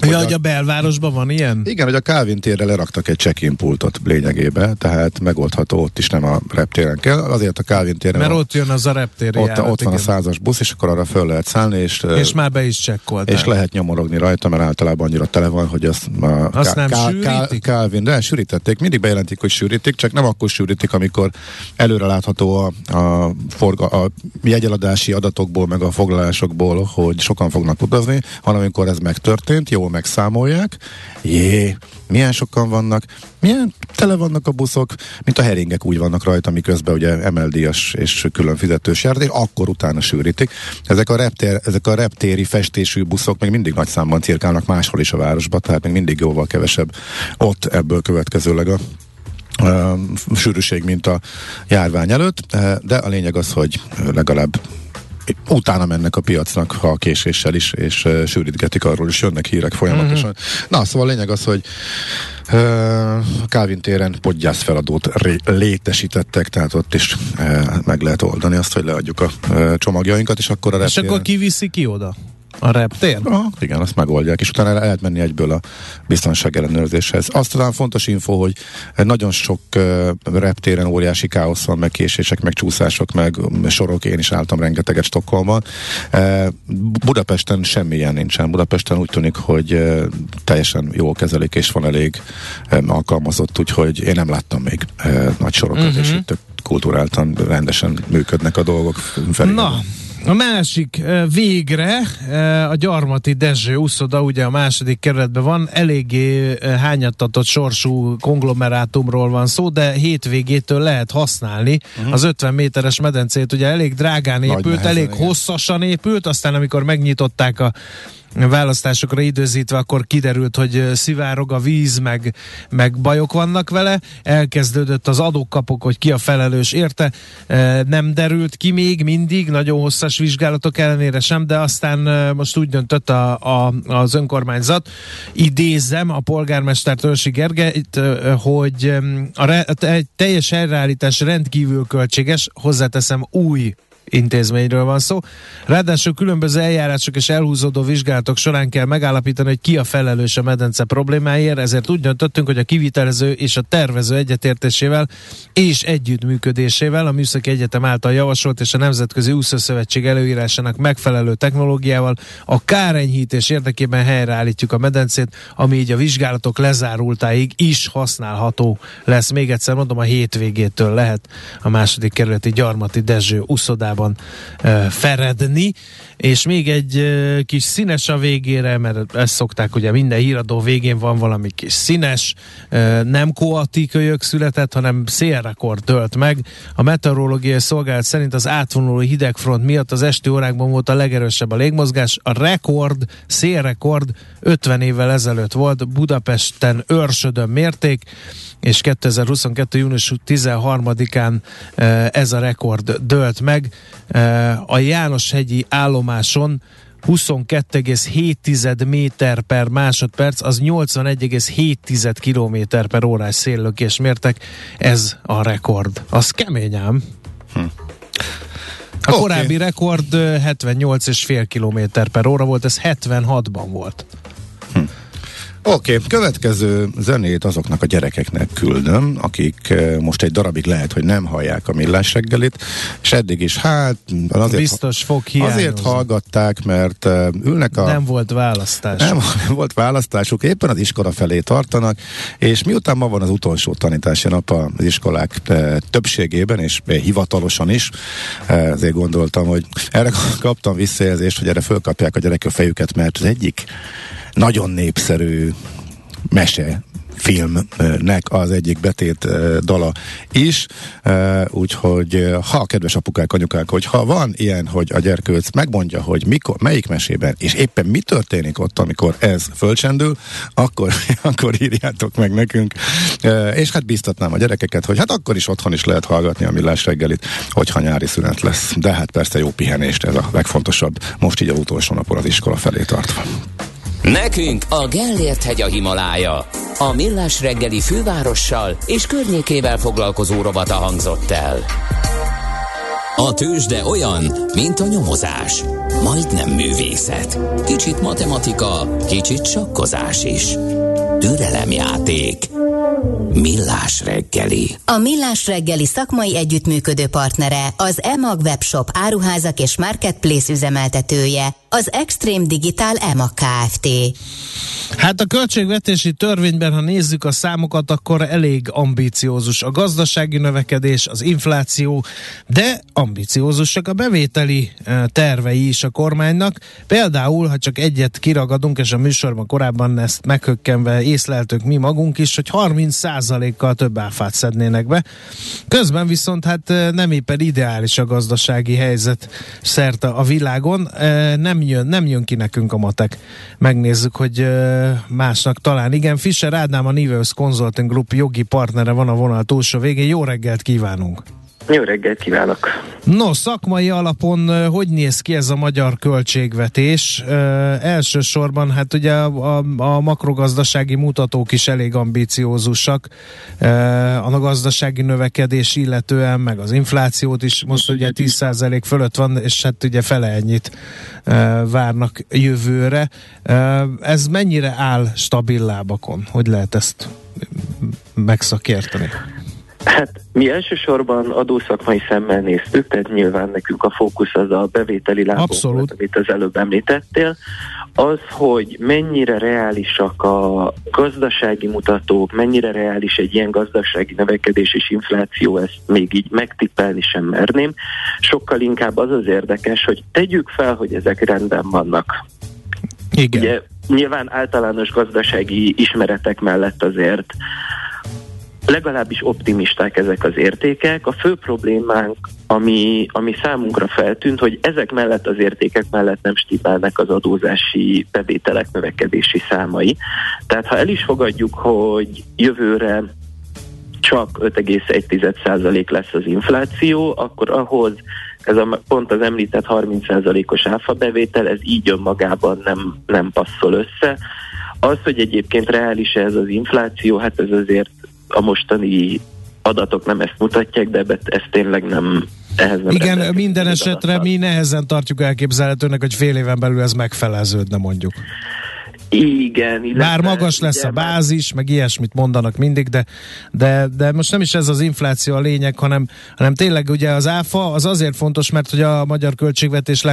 Ja, hogy a belvárosban van ilyen? Igen, hogy a Kálvin térre leraktak egy check-in pultot lényegében, tehát megoldható, ott is nem a reptéren kell. Azért a Kálvin téren. Mert ott jön az a reptéri járat, ott van igen. A 100-as busz, és akkor arra föl lehet szállni. És már be is csekkolták. És lehet nyomorogni rajta, mert általában annyira tele van, hogy azt nem sűrítik? Kálvin, de sűrítették. Mindig bejelentik, hogy sűrítik, csak nem akkor sűrítik, amikor előre látható a jegyeladási adatokból, meg a foglalásokból, hogy sokan fognak utazni, hanem amikor ez megtörtént, jól megszámolják. Milyen sokan vannak, milyen tele vannak a buszok, mint a heringek úgy vannak rajta, miközben ugye MLD-as és külön fizetős járat, és akkor utána sűrítik. Ezek a reptéri festésű buszok még mindig nagy számban cirkálnak máshol is a városba, tehát még mindig jóval kevesebb ott ebből következőleg a sűrűség, mint a járvány előtt, de a lényeg az, hogy legalább utána mennek a piacnak, ha késéssel is, és sűrítgetik, arról is jönnek hírek folyamatosan. Mm-hmm. Na, szóval a lényeg az, hogy a Kálvin téren podgyász feladót létesítettek, tehát ott is meg lehet oldani azt, hogy leadjuk a csomagjainkat, és akkor a reptéren... És akkor kiviszi ki oda? A reptér? Igen, azt megoldják, és utána el lehet menni egyből a biztonság ellenőrzéshez. Azt talán fontos info, hogy nagyon sok reptéren óriási káosz van, meg késések, meg csúszások, meg sorok, én is álltam rengeteget Stockholmban. Budapesten semmilyen nincsen. Budapesten úgy tűnik, hogy teljesen jól kezelik, és van elég alkalmazott, úgyhogy én nem láttam még nagy sorokat, uh-huh. És itt kulturáltan rendesen működnek a dolgok felé. Na. A másik végre a Gyarmati Dezső úszoda, ugye a 2. kerületben van, eléggé hányattatott sorsú konglomerátumról van szó, de hétvégétől lehet használni az 50 méteres medencét, ugye elég drágán épült, hosszasan épült, aztán amikor megnyitották a választásokra időzítve, akkor kiderült, hogy szivárog a víz, meg bajok vannak vele. Elkezdődött az adókapok, hogy ki a felelős érte. Nem derült ki még mindig, nagyon hosszas vizsgálatok ellenére sem, de aztán most úgy döntött az önkormányzat, idézem a polgármestert, Őrsi Gergelyt, hogy egy teljes helyreállítás rendkívül költséges, hozzáteszem új intézményről van szó. Ráadásul különböző eljárások és elhúzódó vizsgálatok során kell megállapítani, hogy ki a felelős a medence problémáért, ezért úgy döntöttünk, hogy a kivitelező és a tervező egyetértésével és együttműködésével a Műszaki Egyetem által javasolt és a Nemzetközi Úszószövetség előírásának megfelelő technológiával a kárenyhítés érdekében helyreállítjuk a medencét, ami így a vizsgálatok lezárultáig is használható lesz. Még egyszer mondom, a hétvégétől lehet a 2. kerületi Gyarmati Dezső úszodában formában feredni. És még egy kis színes a végére, mert ezt szokták, ugye minden híradó végén van valami kis színes, nem koati kölyök született, hanem szélrekord tölt meg. A meteorológiai szolgálat szerint az átvonuló hidegfront miatt az esti órákban volt a legerősebb a légmozgás. A rekord, szélrekord 50 évvel ezelőtt volt, Budapesten Őrsödön mérték, és 2022. június 13-án ez a rekord dőlt meg. A Jánoshegyi állomáson 22,7 méter per másodperc, az 81,7 kilométer per órás széllökés mértek. Ez a rekord. Az kemény ám. A korábbi rekord 78,5 kilométer per óra volt, ez 76-ban volt. Oké, következő zenét azoknak a gyerekeknek küldöm, akik most egy darabig lehet, hogy nem hallják a Millás reggelit, és eddig is biztos fog hiányozni. Azért hallgatták, mert ülnek a... Nem volt választásuk. Nem volt választásuk, éppen az iskola felé tartanak, és miután ma van az utolsó tanítási nap az iskolák többségében, és hivatalosan is, ezért gondoltam, hogy erre kaptam visszajelzést, hogy erre fölkapják a gyerekek a fejüket, mert az egyik nagyon népszerű mesefilmnek az egyik betét dala is, úgyhogy ha kedves apukák, anyukák, hogyha van ilyen, hogy a gyerkőc megmondja, hogy mikor, melyik mesében, és éppen mi történik ott, amikor ez fölcsendül, akkor írjátok meg nekünk, és hát bíztatnám a gyerekeket, hogy hát akkor is otthon is lehet hallgatni a Millás reggelit, hogyha nyári szünet lesz, de hát persze jó pihenést, ez a legfontosabb, most így a utolsó napon az iskola felé tartva. Nekünk a Gellért-hegy a Himalája. A Millás reggeli fővárossal és környékével foglalkozó rovata hangzott el. A tőzsde olyan, mint a nyomozás. Majdnem művészet. Kicsit matematika, kicsit sakkozás is. Türelemjáték. Millás reggeli. A Millás reggeli szakmai együttműködő partnere az EMAG webshop áruházak és marketplace üzemeltetője, az Extreme Digital EMAG Kft. Hát a költségvetési törvényben, ha nézzük a számokat, akkor elég ambiciózus a gazdasági növekedés, az infláció, de ambiciózusak a bevételi tervei is a kormánynak. Például, ha csak egyet kiragadunk, és a műsorban korábban ezt meghökkenve észleltük mi magunk is, hogy 30%-kal több áfát szednének be. Közben viszont hát nem éppen ideális a gazdasági helyzet szerte a világon. Nem jön ki nekünk a matek. Megnézzük, hogy másnak talán igen. Fischer Ádám, a Nivősz Consulting Group jogi partnere van a vonal túlsó végén. Jó reggelt kívánunk! Jó reggelt kívánok! No, szakmai alapon hogy néz ki ez a magyar költségvetés? Elsősorban hát ugye a makrogazdasági mutatók is elég ambiciózusak. A gazdasági növekedés illetően, meg az inflációt is most ugye 10% fölött van, és hát ugye fele ennyit várnak jövőre. Ez mennyire áll stabil lábakon? Hogy lehet ezt megszakérteni? Hát mi elsősorban adószakmai szemmel néztük, tehát nyilván nekünk a fókusz az a bevételi lábon, amit az előbb említettél. Az, hogy mennyire reálisak a gazdasági mutatók, mennyire reális egy ilyen gazdasági növekedés és infláció, ezt még így megtippelni sem merném. Sokkal inkább az az érdekes, hogy tegyük fel, hogy ezek rendben vannak. Igen. Ugye nyilván általános gazdasági ismeretek mellett azért legalábbis optimisták ezek az értékek. A fő problémánk, ami számunkra feltűnt, hogy ezek mellett az értékek mellett nem stimmálnak az adózási bevételek növekedési számai. Tehát ha el is fogadjuk, hogy jövőre csak 5,1% lesz az infláció, akkor ahhoz ez pont az említett 30%-os áfabevétel, ez így önmagában nem passzol össze. Az, hogy egyébként reális ez az infláció, hát ez azért a mostani adatok nem ezt mutatják, de ez tényleg nem ehhez nem. Igen, minden esetre mi nehezen tartjuk elképzelhetőnek, hogy fél éven belül ez megfeleződne mondjuk. Igen. Bár magas lesz a bázis, meg ilyesmit mondanak mindig, de most nem is ez az infláció a lényeg, hanem tényleg ugye az áfa az azért fontos, mert hogy a magyar költségvetés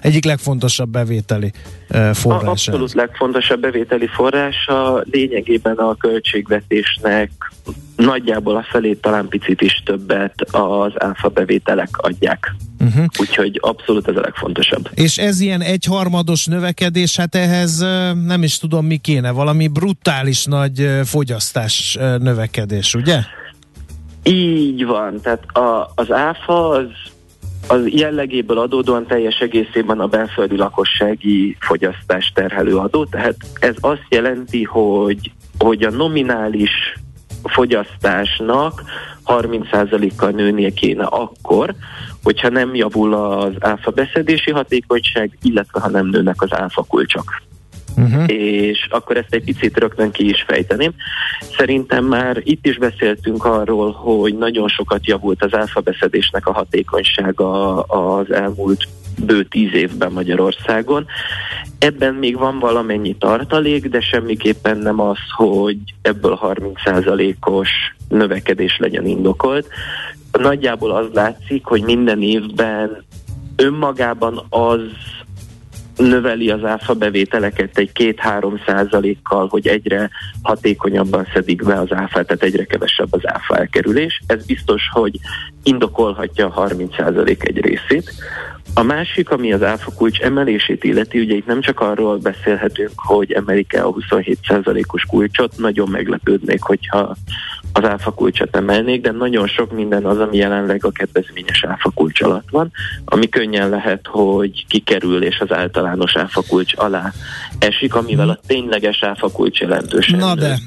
egyik legfontosabb bevételi forrása. Abszolút legfontosabb bevételi forrása, lényegében a költségvetésnek nagyjából a felét, talán picit is többet az áfa bevételek adják. Uh-huh. Úgyhogy abszolút ez a legfontosabb. És ez ilyen egyharmados növekedés, hát ehhez nem is tudom mi kéne, valami brutális nagy fogyasztás növekedés, ugye? Így van, tehát az áfa az jellegéből adódóan teljes egészében a belföldi lakossági fogyasztás terhelő adó, tehát ez azt jelenti, hogy a nominális fogyasztásnak 30%-kal nőnie kéne akkor, hogyha nem javul az áfa beszedési hatékonyság, illetve ha nem nőnek az áfa kulcsok. Uh-huh. És akkor ezt egy picit rögtön ki is fejteném. Szerintem már itt is beszéltünk arról, hogy nagyon sokat javult az áfabeszedésnek a hatékonysága az elmúlt bő 10 évben Magyarországon. Ebben még van valamennyi tartalék, de semmiképpen nem az, hogy ebből 30%-os növekedés legyen indokolt. Nagyjából az látszik, hogy minden évben önmagában az növeli az áfa bevételeket egy 2-3%-kal, hogy egyre hatékonyabban szedik be az áfát, tehát egyre kevesebb az áfa elkerülés. Ez biztos, hogy indokolhatja a 30% egy részét. A másik, ami az áfa kulcs emelését illeti, ugye itt nem csak arról beszélhetünk, hogy emelik el a 27%-os kulcsot, nagyon meglepődnék, hogyha az áfa kulcsot emelnék, de nagyon sok minden az, ami jelenleg a kedvezményes áfa kulcs alatt van, ami könnyen lehet, hogy kikerül és az általános áfa kulcs alá esik, amivel a tényleges áfa kulcs jelentősen. Na de,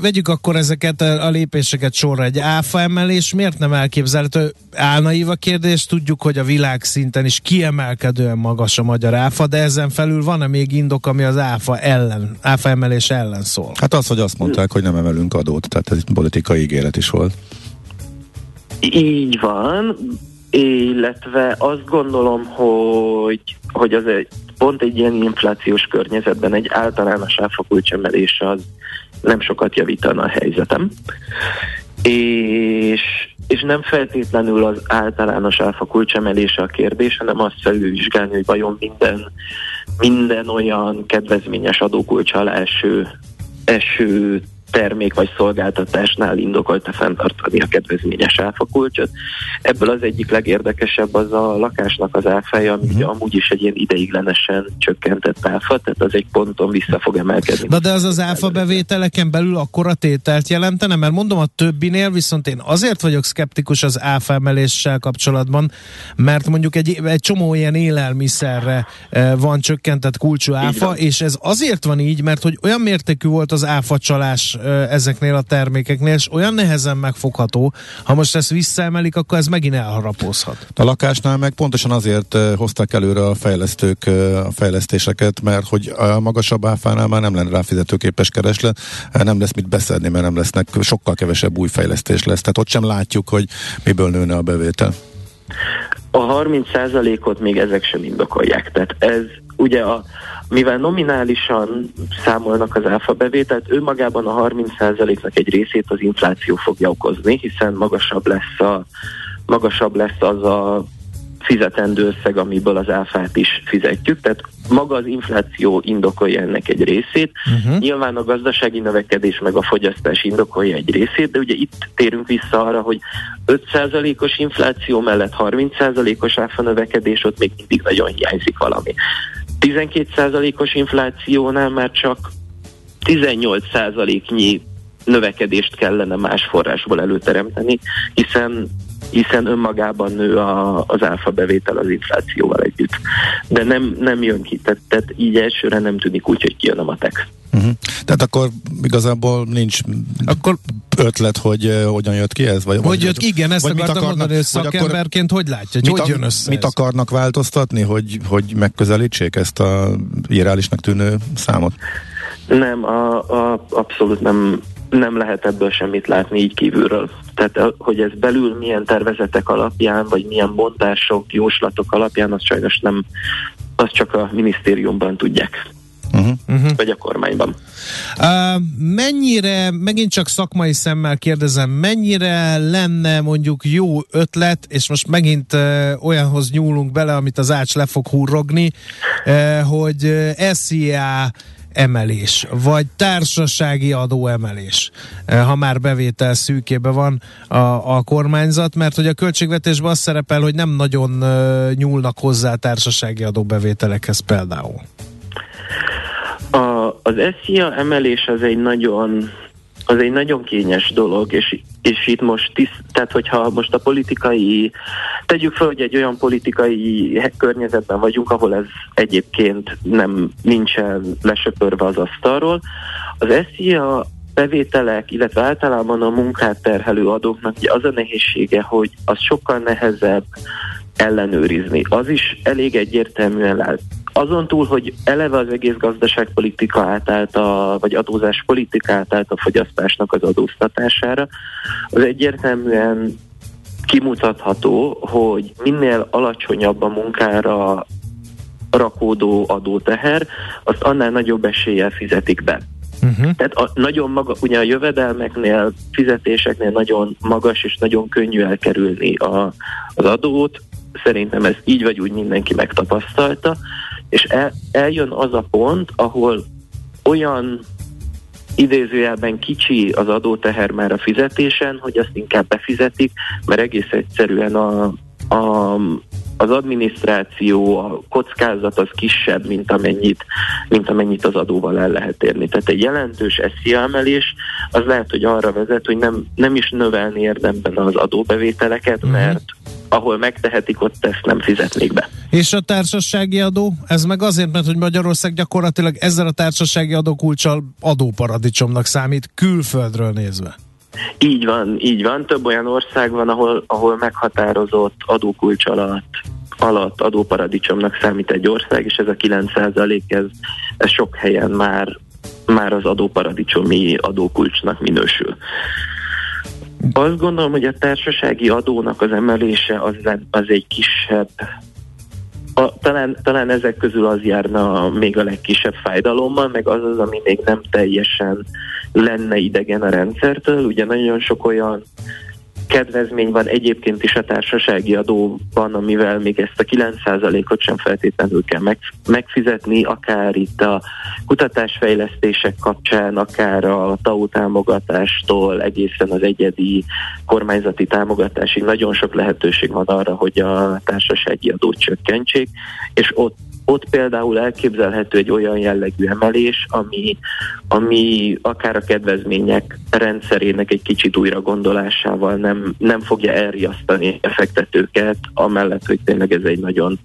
vegyük akkor ezeket a lépéseket sorra. Egy áfa emelés miért nem elképzelhető? Álnaív a kérdés, tudjuk, hogy a világszinten is kiemelkedően magas a magyar áfa, de ezen felül van-e még indok, ami az áfa emelés ellen szól? Hát az, hogy azt mondták, hogy nem emelünk adót, tehát ez politikai ígéret is volt. Így van, illetve azt gondolom, hogy az pont egy ilyen inflációs környezetben egy általános áfakulcs emelés az nem sokat javítana a helyzetem. És nem feltétlenül az általános áfa kulcsemelése a kérdés, hanem azt felülvizsgálni, hogy vajon minden olyan kedvezményes adókulcs alá eső termék vagy szolgáltatásnál indokolt-e fenntartani a kedvezményes áfakulcsot. Ebből az egyik legérdekesebb az a lakásnak az áfája, ami amúgy is egy ilyen ideiglenesen csökkentett áfa, tehát az egy ponton vissza fog emelkedni. De az az áfa bevételeken belül akkora tételt jelentene, mert mondom a többinél, viszont én azért vagyok szkeptikus az áfa emeléssel kapcsolatban, mert mondjuk egy csomó ilyen élelmiszerre van csökkentett kulcsú áfa, és ez azért van így, mert hogy olyan mértékű volt az áfacsalás ezeknél a termékeknél, és olyan nehezen megfogható, ha most ezt visszaemelik, akkor ez megint elharapózhat. A lakásnál meg pontosan azért hozták előre a fejlesztők a fejlesztéseket, mert hogy a magasabb áfánál már nem lenne ráfizetőképes kereslet, nem lesz mit beszedni, mert nem lesznek, sokkal kevesebb új fejlesztés lesz, tehát ott sem látjuk, hogy miből nőne a bevétel. A 30%-ot még ezek sem indokolják, tehát ez ugye mivel nominálisan számolnak az áfa bevételt, önmagában a 30%-nak egy részét az infláció fogja okozni, hiszen magasabb lesz az a fizetendő összeg, amiből az áfát is fizetjük, tehát maga az infláció indokolja ennek egy részét. Uh-huh. Nyilván a gazdasági növekedés meg a fogyasztás indokolja egy részét, de ugye itt térünk vissza arra, hogy 5%-os infláció mellett 30%-os áfa növekedés, ott még mindig nagyon hiányzik valami. 12%-os inflációnál már csak 18%-nyi növekedést kellene más forrásból előteremteni, hiszen önmagában nő az áfa bevétel az inflációval együtt. De nem jön ki, tehát így elsőre nem tűnik úgy, hogy kijön a matek. Uh-huh. Tehát akkor igazából nincs akkor ötlet, hogy hogyan jött ki ez? Vagy jött, igen, ezt akartam mondani, hogy szakemberként hogy látja, hogy jön össze. Mit akarnak változtatni, hogy megközelítsék ezt a irreálisnak tűnő számot? Nem, abszolút nem lehet ebből semmit látni így kívülről. Tehát, hogy ez belül milyen tervezetek alapján, vagy milyen bontások, jóslatok alapján, az sajnos nem, az csak a minisztériumban tudják. Uh-huh. Vagy a kormányban. Mennyire, megint csak szakmai szemmel kérdezem, mennyire lenne mondjuk jó ötlet, és most megint olyanhoz nyúlunk bele, amit az Ács le fog hurrogni, hogy SZIA emelés, vagy társasági adóemelés, ha már bevétel szűkébe van a kormányzat, mert hogy a költségvetésben az szerepel, hogy nem nagyon nyúlnak hozzá társasági adóbevételekhez például. Az SZIA emelés az egy nagyon kényes dolog, és itt most, tehát hogyha most a politikai, tegyük fel, hogy egy olyan politikai környezetben vagyunk, ahol ez egyébként nem nincsen lesöpörve az asztalról, az SZIA bevételek, illetve általában a munkát terhelő adóknak az a nehézsége, hogy az sokkal nehezebb ellenőrizni. Az is elég egyértelműen lát. Azon túl, hogy eleve az egész gazdaságpolitika átállt, vagy adózáspolitika átállt a fogyasztásnak az adóztatására, az egyértelműen kimutatható, hogy minél alacsonyabb a munkára rakódó adóteher, azt annál nagyobb eséllyel fizetik be. Uh-huh. Tehát ugye a jövedelmeknél, fizetéseknél nagyon magas és nagyon könnyű elkerülni az adót. Szerintem ez így vagy úgy mindenki megtapasztalta, és eljön az a pont, ahol olyan idézőjelben kicsi az adóteher már a fizetésen, hogy azt inkább befizetik, mert egész egyszerűen az adminisztráció, a kockázat az kisebb, mint amennyit az adóval el lehet érni. Tehát egy jelentős SZIA emelés az lehet, hogy arra vezet, hogy nem is növelni érdemben az adóbevételeket, mert ahol megtehetik, ott ezt nem fizetnék be. És a társasági adó? Ez meg azért, mert hogy Magyarország gyakorlatilag ezzel a társasági adókulccsal adóparadicsomnak számít, külföldről nézve. Így van. Több olyan ország van, ahol meghatározott adókulcs alatt adóparadicsomnak számít egy ország, és ez a 9% ez sok helyen már az adóparadicsomi adókulcsnak minősül. Azt gondolom, hogy a társasági adónak az emelése az egy kisebb, talán ezek közül az járna még a legkisebb fájdalommal, meg az, ami még nem teljesen lenne idegen a rendszertől. Ugye nagyon sok olyan kedvezmény van egyébként is a társasági adóban, amivel még ezt a 9%-ot sem feltétlenül kell megfizetni, akár itt a kutatásfejlesztések kapcsán, akár a TAO támogatástól egészen az egyedi kormányzati támogatásig nagyon sok lehetőség van arra, hogy a társasági adót csökkentsék, és ott például elképzelhető egy olyan jellegű emelés, ami akár a kedvezmények rendszerének egy kicsit újra gondolásával nem fogja elriasztani befektetőket, amellett, hogy tényleg ez egy nagyon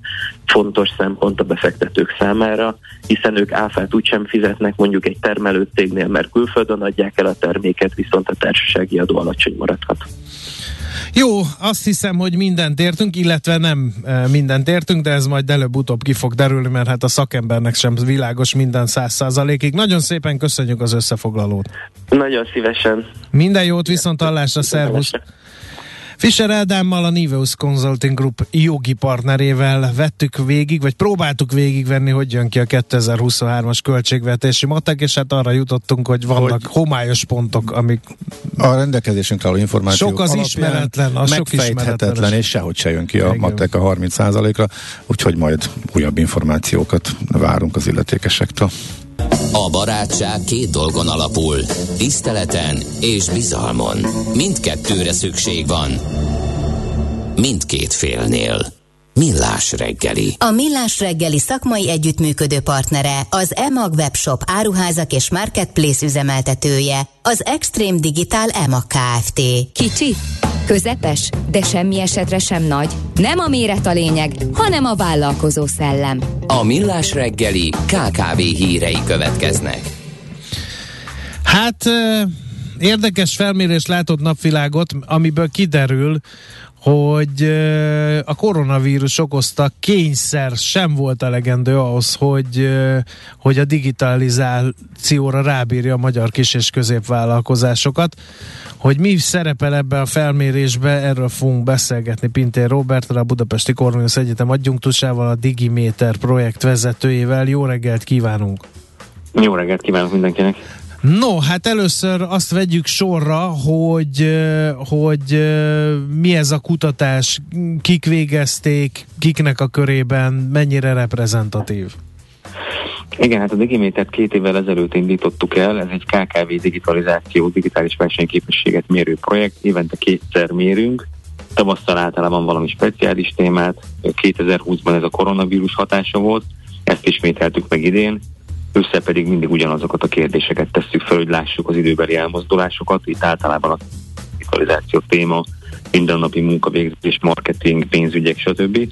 fontos szempont a befektetők számára, hiszen ők áfát úgysem fizetnek mondjuk egy termelőcégnél, mert külföldön adják el a terméket, viszont a társasági adó alacsony maradhat. Jó, azt hiszem, hogy mindent értünk, illetve nem mindent értünk, de ez majd előbb-utóbb ki fog derülni, mert hát a szakembernek sem világos minden 100%-ig. Nagyon szépen köszönjük az összefoglalót. Nagyon szívesen. Minden jót, viszont hallásra, szervusz. Fischer Ádámmal, a Niveus Consulting Group jogi partnerével vettük végig, vagy próbáltuk végigvenni, hogy jön ki a 2023-as költségvetési matek, és hát arra jutottunk, hogy vannak homályos pontok, amik a rendelkezésünkre álló információk sok az ismeretlen, a sok ismeretlen, és sehogy se jön ki a matek a 30%-ra, úgyhogy majd újabb információkat várunk az illetékesektől. A barátság két dolgon alapul, tiszteleten és bizalmon. Mindkettőre szükség van. Mindkét félnél. Millás reggeli. A Millás reggeli szakmai együttműködő partnere az EMAG webshop, áruházak és marketplace üzemeltetője, az Extreme Digital EMAG Kft. Kicsi, közepes, de semmi esetre sem nagy. Nem a méret a lényeg, hanem a vállalkozó szellem. A Millás reggeli KKV hírei következnek. Hát érdekes felmérés látott napvilágot, amiből kiderül, hogy a koronavírus okozta kényszer sem volt elegendő ahhoz, hogy a digitalizációra rábírja a magyar kis- és középvállalkozásokat. Hogy mi szerepel ebben a felmérésben, erről fogunk beszélgetni Pintér Róberttel, a Budapesti Corvinus Egyetem adjunktusával, a Digiméter projekt vezetőjével. Jó reggelt kívánunk! Jó reggelt kívánok mindenkinek! No, hát először azt vegyük sorra, hogy mi ez a kutatás, kik végezték, kiknek a körében, mennyire reprezentatív? Igen, hát a Digimétert 2 évvel ezelőtt indítottuk el, ez egy KKV digitalizáció, digitális versenyképességet mérő projekt, évente 2-szer mérünk, tavasszal általában valami speciális témát, 2020-ban ez a koronavírus hatása volt, ezt ismételtük meg idén, össze pedig mindig ugyanazokat a kérdéseket tesszük fel, hogy lássuk az időbeli elmozdulásokat, itt általában a digitalizáció téma, mindennapi munkavégzés, marketing, pénzügyek, stb.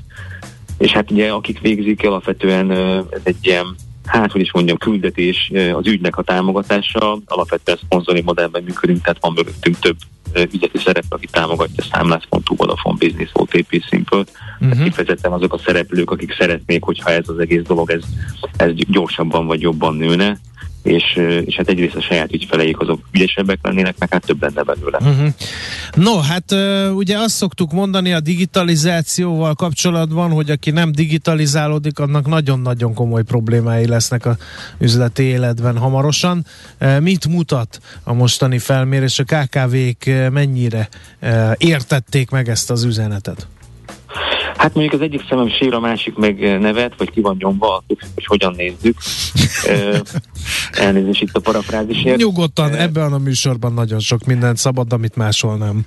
És hát ugye akik végzik, alapvetően ez egy ilyen, hát hogy is mondjam, küldetés az ügynek a támogatása, alapvetően szponzori modellben működünk, tehát van mögöttünk több ügyeti szereplő, aki támogatja számlászpontú, Vodafone Business, OTP, Simple. Tehát kifejezetten azok a szereplők, akik szeretnék, hogyha ez az egész dolog, ez gyorsabban vagy jobban nőne, és hát egyrészt a saját ügyfeleik azok ügyesebbek lennének, meg hát több lenne belőle. No, hát ugye azt szoktuk mondani a digitalizációval kapcsolatban, hogy aki nem digitalizálódik, annak nagyon-nagyon komoly problémái lesznek a üzleti életben hamarosan. Mit mutat a mostani felmérés? A KKV-k mennyire értették meg ezt az üzenetet? Hát mondjuk az egyik szemem sír, a másik meg nevet, vagy ki van nyomva, hogy hogyan nézzük. Elnézést itt a parafrázisért. Nyugodtan, ebben a műsorban nagyon sok mindent szabad, amit máshol nem.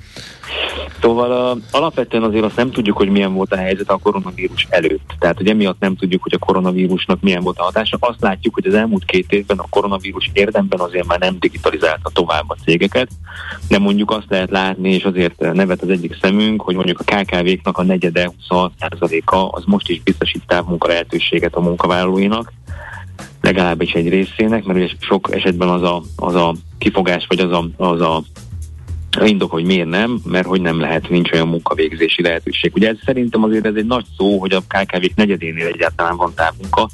Szóval alapvetően azért azt nem tudjuk, hogy milyen volt a helyzet a koronavírus előtt. Tehát ugye miatt nem tudjuk, hogy a koronavírusnak milyen volt a hatása. Azt látjuk, hogy az elmúlt 2 évben a koronavírus érdemben azért már nem digitalizálta tovább a cégeket, de mondjuk azt lehet látni, és azért nevet az egyik szemünk, hogy mondjuk a KKV-knak a negyede, 26%-a az most is biztosít távmunka lehetőséget a munkavállalóinak, legalábbis egy részének, mert ugye sok esetben az a kifogás, vagy az a indok, hogy miért nem, mert hogy nem lehet, nincs olyan munkavégzési lehetőség. Ugye ez szerintem azért ez egy nagy szó, hogy a KKV-k negyedénél egyáltalán van távmunka,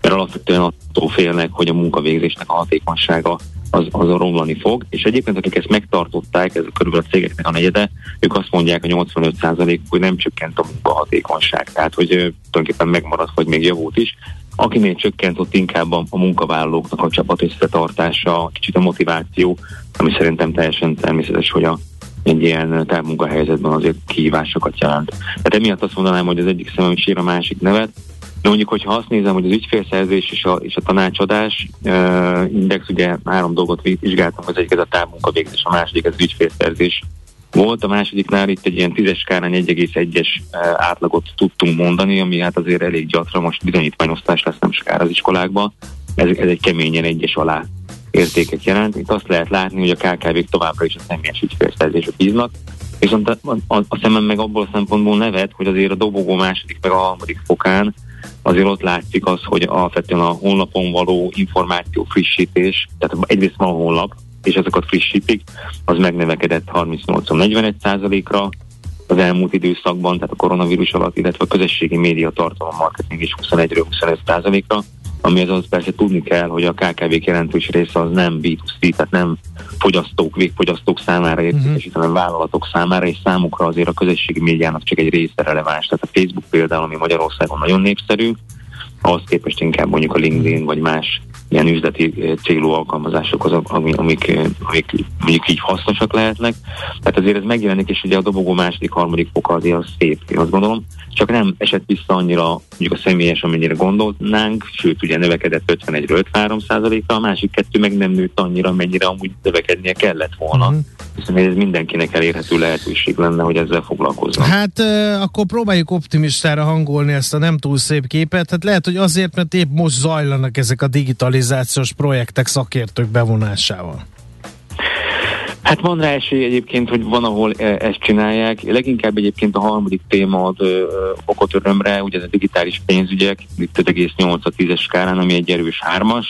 mert alapvetően attól félnek, hogy a munkavégzésnek a hatékonysága az romlani fog, és egyébként akik ezt megtartották, ez körülbelül a cégeknek a negyede, ők azt mondják a 85%, hogy nem csökkent a munkahatékonyság, tehát hogy tulajdonképpen megmarad, vagy még javult is. Akinél csökkent, ott inkább a munkavállalóknak a csapat összetartása, kicsit a motiváció, ami szerintem teljesen természetes, hogy egy ilyen távmunkahelyzetben azért kihívásokat jelent. Tehát emiatt azt mondanám, hogy az egyik szemem sír, a másik nevet. De mondjuk, hogyha azt nézem, hogy az ügyfélszerzés és a tanácsadás index, ugye 3 dolgot vizsgáltam, az egyik ez a távmunkavégzés, a második ez az ügyfélszerzés volt, a másodiknál itt egy ilyen 10-es skálán 1,1-es átlagot tudtunk mondani, ami hát azért elég gyatra, most bizonyítványosztás lesz nem sokára az iskolákban, ez egy keményen 1-es alá értéket jelent. Itt azt lehet látni, hogy a KKV-k továbbra is a személyes ügyfélszerzésre bíznak, viszont a szemem meg abból a szempontból nevet, hogy azért a dobogó második meg a harmadik fokán azért ott látszik az, hogy alapvetően a honlapon való információ frissítés, tehát egyrészt van a honlap, és azokat frissítik, az megnövekedett 38-41%-ra az elmúlt időszakban, tehát a koronavírus alatt, illetve a közösségi média tartalom marketing is 21-25%-ra, ami az persze tudni kell, hogy a KKV-k jelentős része az nem B2C, tehát nem fogyasztók, végfogyasztók számára értékesít, hanem vállalatok számára, és számukra azért a közösségi médiának csak egy része releváns. Tehát a Facebook például, ami Magyarországon nagyon népszerű, ahhoz képest inkább mondjuk a LinkedIn vagy más ilyen üzleti célú alkalmazások azok, amik mondjuk így hasznosak lehetnek. Tehát azért ez megjelenik, és ugye a dobogó második, harmadik foka azért az szép, én azt gondolom. Csak nem esett vissza annyira mondjuk a személyes, amennyire gondolnánk, sőt ugye növekedett 51-53%-ra, a másik 2 meg nem nőtt annyira, mennyire amúgy növekednie kellett volna. Hiszen ez mindenkinek elérhető lehetőség lenne, hogy ezzel foglalkozzon. Hát akkor próbáljuk optimistára hangolni ezt a nem túl szép képet. Hát lehet, hogy azért, mert épp most zajlanak ezek a digitalizációs projektek szakértők bevonásával. Hát van rá esély egyébként, hogy van, ahol ezt csinálják. Leginkább egyébként a harmadik téma ad okot örömre, ugye ez a digitális pénzügyek, itt 5,8-10-es skálán, ami egy erős 3-as,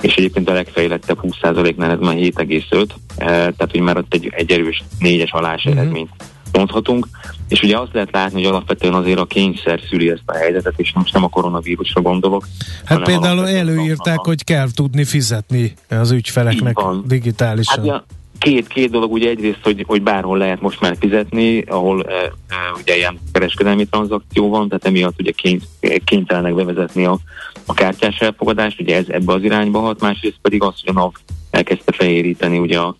és egyébként a legfejlettebb 20%-nál ez már 7,5, tehát hogy már ott egy erős 4-es alás eredményt mondhatunk, és ugye azt lehet látni, hogy alapvetően azért a kényszer szüli ezt a helyzetet, és most nem a koronavírusra gondolok. Hát például előírták, hogy kell tudni fizetni az ügyfeleknek digitálisan. Hát, ja, két dolog, ugye egyrészt, hogy bárhol lehet most már fizetni, ahol ugye ilyen kereskedelmi tranzakció van, tehát emiatt ugye kénytelenek bevezetni a kártyás elfogadást, ugye ez ebbe az irányba hat, másrészt pedig az, hogy a NAV elkezdte fehéríteni ugye a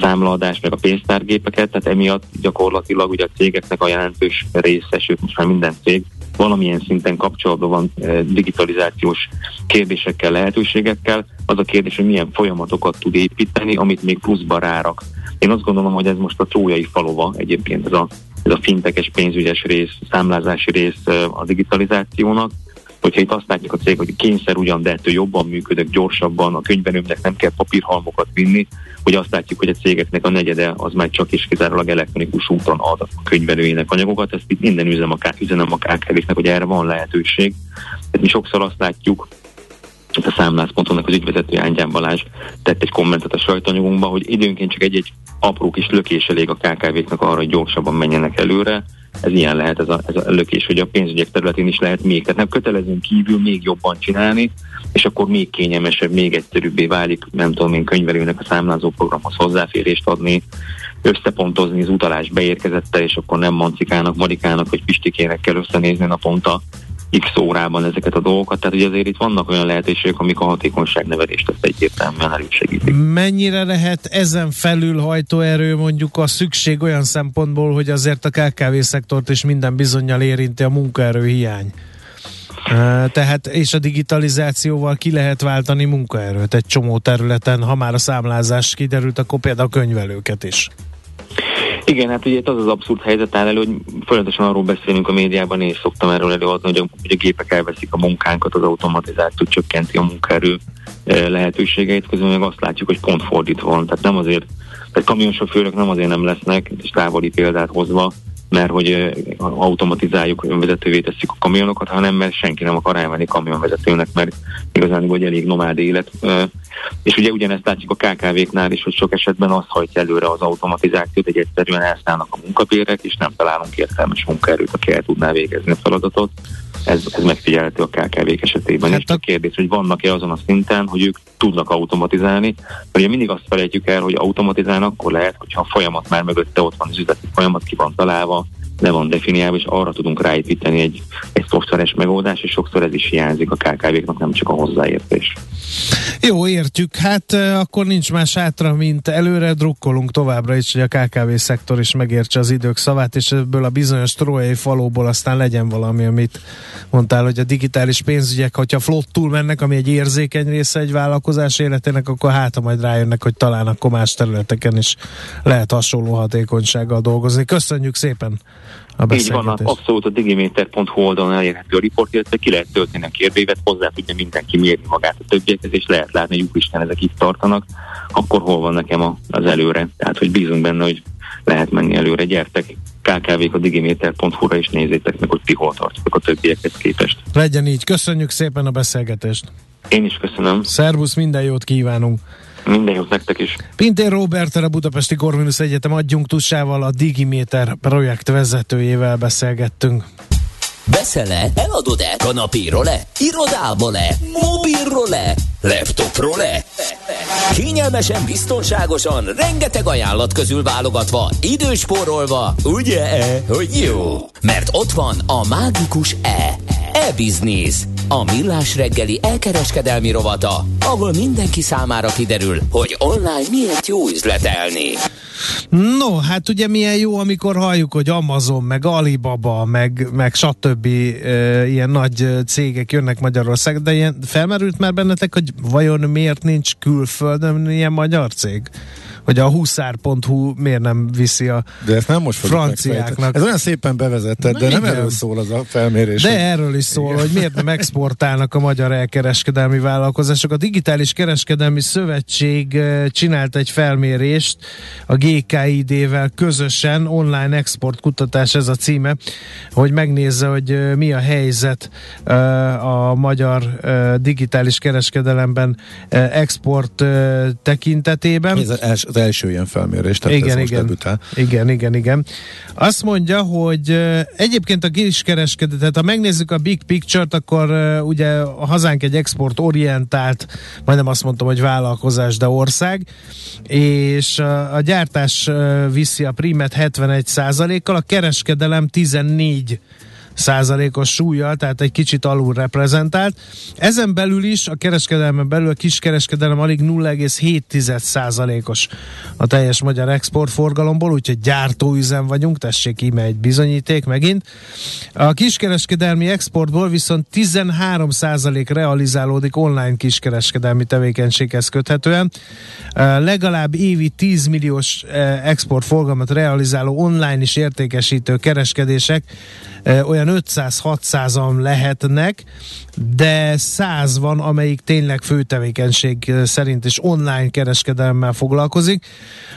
számlaadást, meg a pénztárgépeket, tehát emiatt gyakorlatilag ugye a cégeknek a jelentős része, sőt most már minden cég valamilyen szinten kapcsolatban van digitalizációs kérdésekkel, lehetőségekkel. Az a kérdés, hogy milyen folyamatokat tud építeni, amit még pluszba rárak. Én azt gondolom, hogy ez most a trójai falova egyébként ez a fintekes, pénzügyes rész, számlázási rész a digitalizációnak. Hogyha itt azt látjuk a cég, hogy kényszer ugyan, de ettől jobban működök, gyorsabban, a könyvelőmnek nem kell papírhalmokat vinni, hogy azt látjuk, hogy a cégeknek a negyede az már csak és kizárólag elektronikus úton ad a könyvelőjének anyagokat, ezt itt minden üzenem a KKV-knek, hogy erre van lehetőség. Tehát mi sokszor azt látjuk, itt a számlászpontonak az ügyvezető Ángyán Balázs tett egy kommentet a sajtóanyagunkban, hogy időnként csak egy-egy apró kis lökés elég a KKV-knek arra, hogy gyorsabban menjenek előre. Ez ilyen lehet ez a lökés, hogy a pénzügyek területén is lehet még, tehát nem kötelezünk kívül még jobban csinálni, és akkor még kényelmesebb, még egyszerűbbé válik, nem tudom én, könyvelőnek a számlázó programhoz hozzáférést adni, összepontozni az utalás beérkezettel, és akkor nem marikának vagy pistikének kell összenézni naponta x órában ezeket a dolgokat, tehát ugye azért itt vannak olyan lehetőségek, amik a hatékonyságnevelést ezt egyértelműen elősegítik. Mennyire lehet ezen felül hajtóerő mondjuk a szükség olyan szempontból, hogy azért a KKV-szektort is minden bizonnyal érinti a munkaerő hiány? Tehát és a digitalizációval ki lehet váltani munkaerőt egy csomó területen, ha már a számlázás kiderült, akkor például a könyvelőket is. Igen, hát ugye itt az abszurd helyzet áll elő, hogy folyamatosan arról beszélünk a médiában, és szoktam erről előadni, hogy a gépek elveszik a munkánkat, az automatizáció csökkenti a munkaerő lehetőségeit, közben meg azt látjuk, hogy pont fordítva van. Tehát nem azért, tehát kamionsofőrök nem azért nem lesznek, és távoli példát hozva, mert hogy automatizáljuk, önvezetővé tesszük a kamionokat, hanem mert senki nem akar elmenni kamionvezetőnek, mert igazán hogy elég nomád élet. És ugye ugyanezt látjuk a KKV-knál is, hogy sok esetben azt hajtja előre az automatizációt, hogy egyszerűen elszállnak a munkabérek, és nem találunk értelmes munkaerőt, aki el tudná végezni a feladatot. Ez megfigyelhető a KKV-k esetében. Hát és a kérdés, hogy vannak-e azon a szinten, hogy ők tudnak automatizálni, mert ugye mindig azt felejtjük el, hogy automatizálni akkor lehet, hogyha a folyamat már mögötte ott van, az üzleti folyamat ki van találva, le van definiálva, és arra tudunk ráépíteni egy szoftveres megoldást, és sokszor ez is hiányzik a KKV-knak, nem csak a hozzáértés. Jó, értjük. Hát akkor nincs más hátra, mint előre drukkolunk továbbra is, hogy a KKV-szektor is megértse az idők szavát, és ebből a bizonyos trójai falóból aztán legyen valami, amit mondtál, hogy a digitális pénzügyek, hogyha flottul mennek, ami egy érzékeny része egy vállalkozás életének, akkor hát majd rájönnek, hogy talán akkor más területeken is lehet hasonló hatékonysággal dolgozni. Köszönjük szépen! Így van, abszolút a digiméter.hu oldalon elérhető a riport, illetve ki lehet tölteni a kérdőívet, hozzá tudja mindenki mérni magát a többiekhez, és lehet látni, hogy úristen, ezek itt tartanak, akkor hol van nekem az előre. Tehát, hogy bízunk benne, hogy lehet menni előre. Gyertek, KKV-k a digiméter.hu-ra, és nézzétek meg, hogy ti hol tartatok a többiekhez képest. Legyen így, köszönjük szépen a beszélgetést. Én is köszönöm. Szervusz, minden jót kívánunk. Minden jót nektek is. Pintér Róberttel, a Budapesti Corvinus Egyetem adjunktusával, a Digiméter projekt vezetőjével beszélgettünk. Veszel-e? Eladod-e? Kanapéról-e? Irodából-e? Mobilról-e? Laptopról-e? Kényelmesen, biztonságosan, rengeteg ajánlat közül válogatva, időspórolva, ugye, hogy jó? Mert ott van a mágikus E-Business, a Millás reggeli elkereskedelmi rovata, ahol mindenki számára kiderül, hogy online miért jó üzletelni. No, hát ugye milyen jó, amikor halljuk, hogy Amazon, meg Alibaba, meg stb. Ilyen nagy cégek jönnek Magyarország, de ilyen felmerült már bennetek, hogy vajon miért nincs külföldön ilyen magyar cég? Hogy a huszár.hu miért nem viszi a de ezt nem most franciáknak. Ez olyan szépen bevezetted, de nem erről szól az a felmérés. De erről is szól, igen. Hogy miért nem exportálnak a magyar elkereskedelmi vállalkozások. A Digitális Kereskedelmi Szövetség csinált egy felmérést a GKID-vel közösen, online exportkutatás ez a címe, hogy megnézze, hogy mi a helyzet a magyar digitális kereskedelemben export tekintetében. Ez az első ilyen felmérés, tehát igen, ez most debütál. Igen. Azt mondja, hogy egyébként a kiskereskedelem, tehát ha megnézzük a big picture-t, akkor ugye a hazánk egy exportorientált, majdnem azt mondtam, hogy vállalkozás, de ország, és a gyártás viszi a primet 71%-kal, a kereskedelem 14 százalékos súllyal, tehát egy kicsit alul reprezentált. Ezen belül is, a kereskedelmen belül a kiskereskedelem alig 0,7%-os a teljes magyar exportforgalomból, úgyhogy gyártóüzem vagyunk, tessék, íme egy bizonyíték megint. A kiskereskedelmi exportból viszont 13% realizálódik online kiskereskedelmi tevékenységhez köthetően. Legalább évi 10 milliós exportforgalmat realizáló online is értékesítő kereskedések olyan 500-600-an lehetnek, de 100 van, amelyik tényleg főtevékenység szerint is online kereskedelemmel foglalkozik.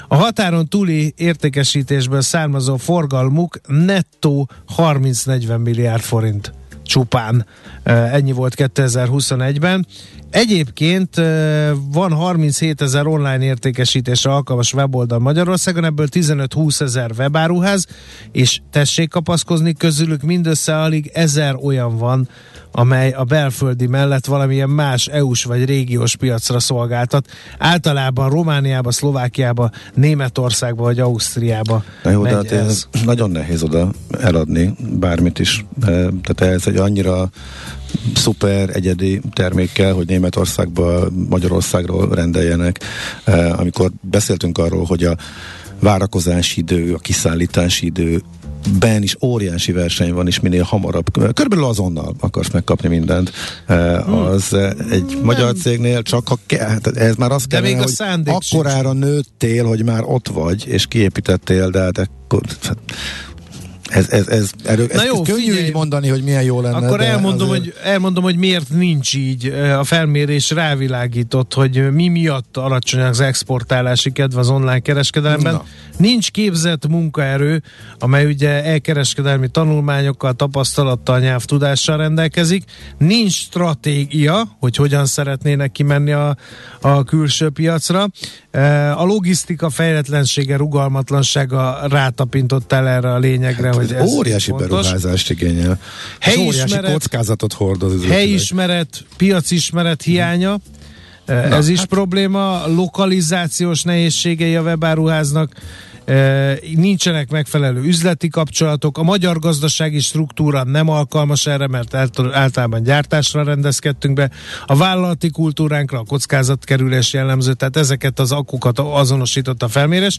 A határon túli értékesítésből származó forgalmuk nettó 30-40 milliárd forint csupán. Ennyi volt 2021-ben. Egyébként van 37 000 online értékesítésre alkalmas weboldal Magyarországon, ebből 15-20 000 webáruház, és tessék kapaszkodni, közülük mindössze alig 1000 olyan van, amely a belföldi mellett valamilyen más EU-s vagy régiós piacra szolgáltat. Általában Romániába, Szlovákiába, Németországba vagy Ausztriába. Na jó, de hát ez nagyon nehéz oda eladni bármit is. Tehát ez egy annyira szuper, egyedi termékkel, hogy Németországba, Magyarországról rendeljenek. Amikor beszéltünk arról, hogy a várakozási idő, a kiszállítási idő ben is óriási verseny van, és minél hamarabb, körülbelül azonnal akarsz megkapni mindent. Az egy magyar cégnél csak ha kell, ez már azt kell, hogy akkorára nőttél, hogy már ott vagy, és kiépítettél, de hát akkor... Ez könnyű így mondani, hogy milyen jó lenne. Akkor elmondom, hogy miért nincs így. A felmérés rávilágított, hogy mi miatt alacsony az exportálási kedv az online kereskedelemben. Na. Nincs képzett munkaerő, amely ugye elkereskedelmi tanulmányokkal, tapasztalattal, nyelvtudással rendelkezik. Nincs stratégia, hogy hogyan szeretnének kimenni a külső piacra. A logisztika fejletlensége, rugalmatlansága rátapintott el erre a lényegre, hát, hogy ez óriási beruházást igényel. Óriási kockázatot hordoz. Helyismeret, piacismeret hiánya, ez is probléma, lokalizációs nehézségei a webáruháznak, nincsenek megfelelő üzleti kapcsolatok, a magyar gazdasági struktúra nem alkalmas erre, mert általában gyártásra rendezkedtünk be, a vállalati kultúránkra a kockázatkerülés jellemző, tehát ezeket az akkukat azonosított a felmérés,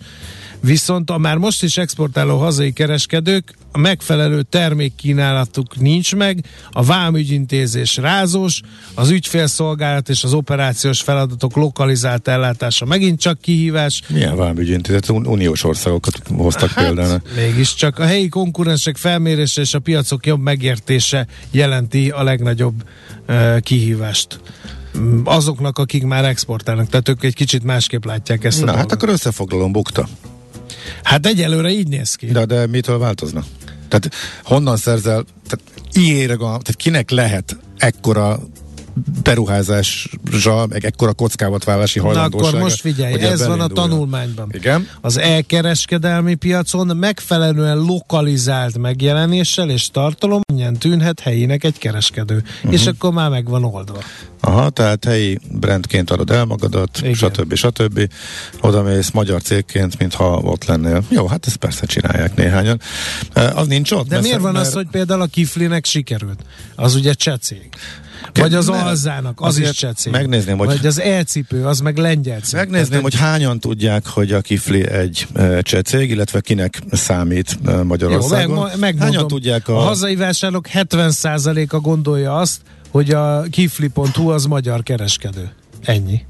viszont a már most is exportáló hazai kereskedők, a megfelelő termékkínálatuk nincs meg, a vámügyintézés rázós, az ügyfélszolgálat és az operációs feladatok lokalizált ellátása megint csak kihívás. Milyen vámügyintézet? Uniós országokat hoztak például. Mégiscsak a helyi konkurensek felmérése és a piacok jobb megértése jelenti a legnagyobb kihívást azoknak, akik már exportálnak. Tehát ők egy kicsit másképp látják ezt a dolgot. Hát akkor összefoglalom, bukta. Hát egyelőre így néz ki. De mitől változna? Tehát honnan szerzel, tehát kinek lehet ekkora beruházásra, meg ekkora kockázatvállási hajlandósága? Na akkor most figyelj, ez van a tanulmányban. Igen? Az elkereskedelmi piacon megfelelően lokalizált megjelenéssel és tartalom milyen tűnhet helyinek egy kereskedő. Uh-huh. És akkor már meg van oldva. Aha, tehát helyi brandként adod el magadat, igen, stb. Oda mész magyar cégként, mintha ott lennél. Jó, hát ezt persze csinálják néhányan. Az nincs ott. De miért van az, hogy például a Kiflinek sikerült? Az ugye cseh cég. Vagy az Alzának, az is cseh cég. Megnézném, hogy... Vagy az E-cipő, az meg lengyel cég. Megnézném, tehát, hogy hányan tudják, hogy a Kifli egy cseh cég, illetve kinek számít Magyarországon. Jó, hányan tudják a hazai vásárlók 70%-a gondolja azt, hogy a kifli.hu az magyar kereskedő. Ennyi.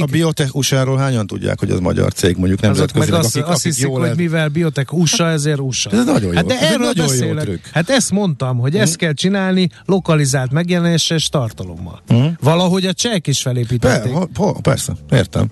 A Biotech USA-ról hányan tudják, hogy az magyar cég, mondjuk nemzetközileg? Azt hiszik, hogy mivel Biotech USA, ezért USA. Ez nagyon jó. Hát de erről beszélek. Hát ezt mondtam, hogy ezt kell csinálni lokalizált megjelenéssel és tartalommal. Valahogy a csehek is felépítették. Persze, értem.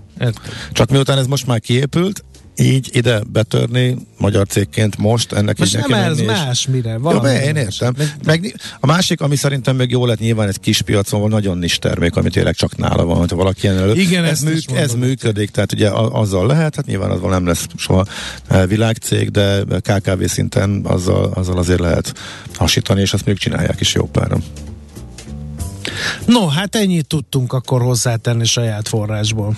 Csak miután ez most már kiépült, így ide betörni magyar cégként most ennek most így neki menni. Most nem ez más, mire? Valami jó, én értem. Meg a másik, ami szerintem még jó lett, nyilván egy kis piacon van, nagyon nincs termék, amit tényleg csak nála van, hogyha valaki ilyen előtt. Igen, ez működik, tehát ugye azzal lehet, hát nyilván azon nem lesz soha világcég, de KKV szinten azzal azért lehet hasítani, és azt mondjuk csinálják is jó páron. No, hát ennyit tudtunk akkor hozzátenni saját forrásból.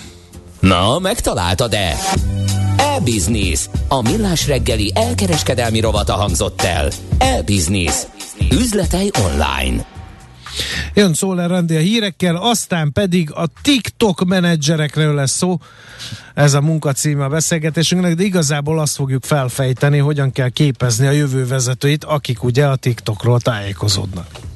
Na, megtaláltad-e? E-Business. A Millás reggeli elkereskedelmi rovata hangzott el. E-Business. Üzletei online. Jön Szóler Randi a hírekkel, aztán pedig a TikTok menedzserekről lesz szó. Ez a munkacíme a beszélgetésünknek, de igazából azt fogjuk felfejteni, hogyan kell képezni a jövő vezetőit, akik ugye a TikTokról tájékozódnak.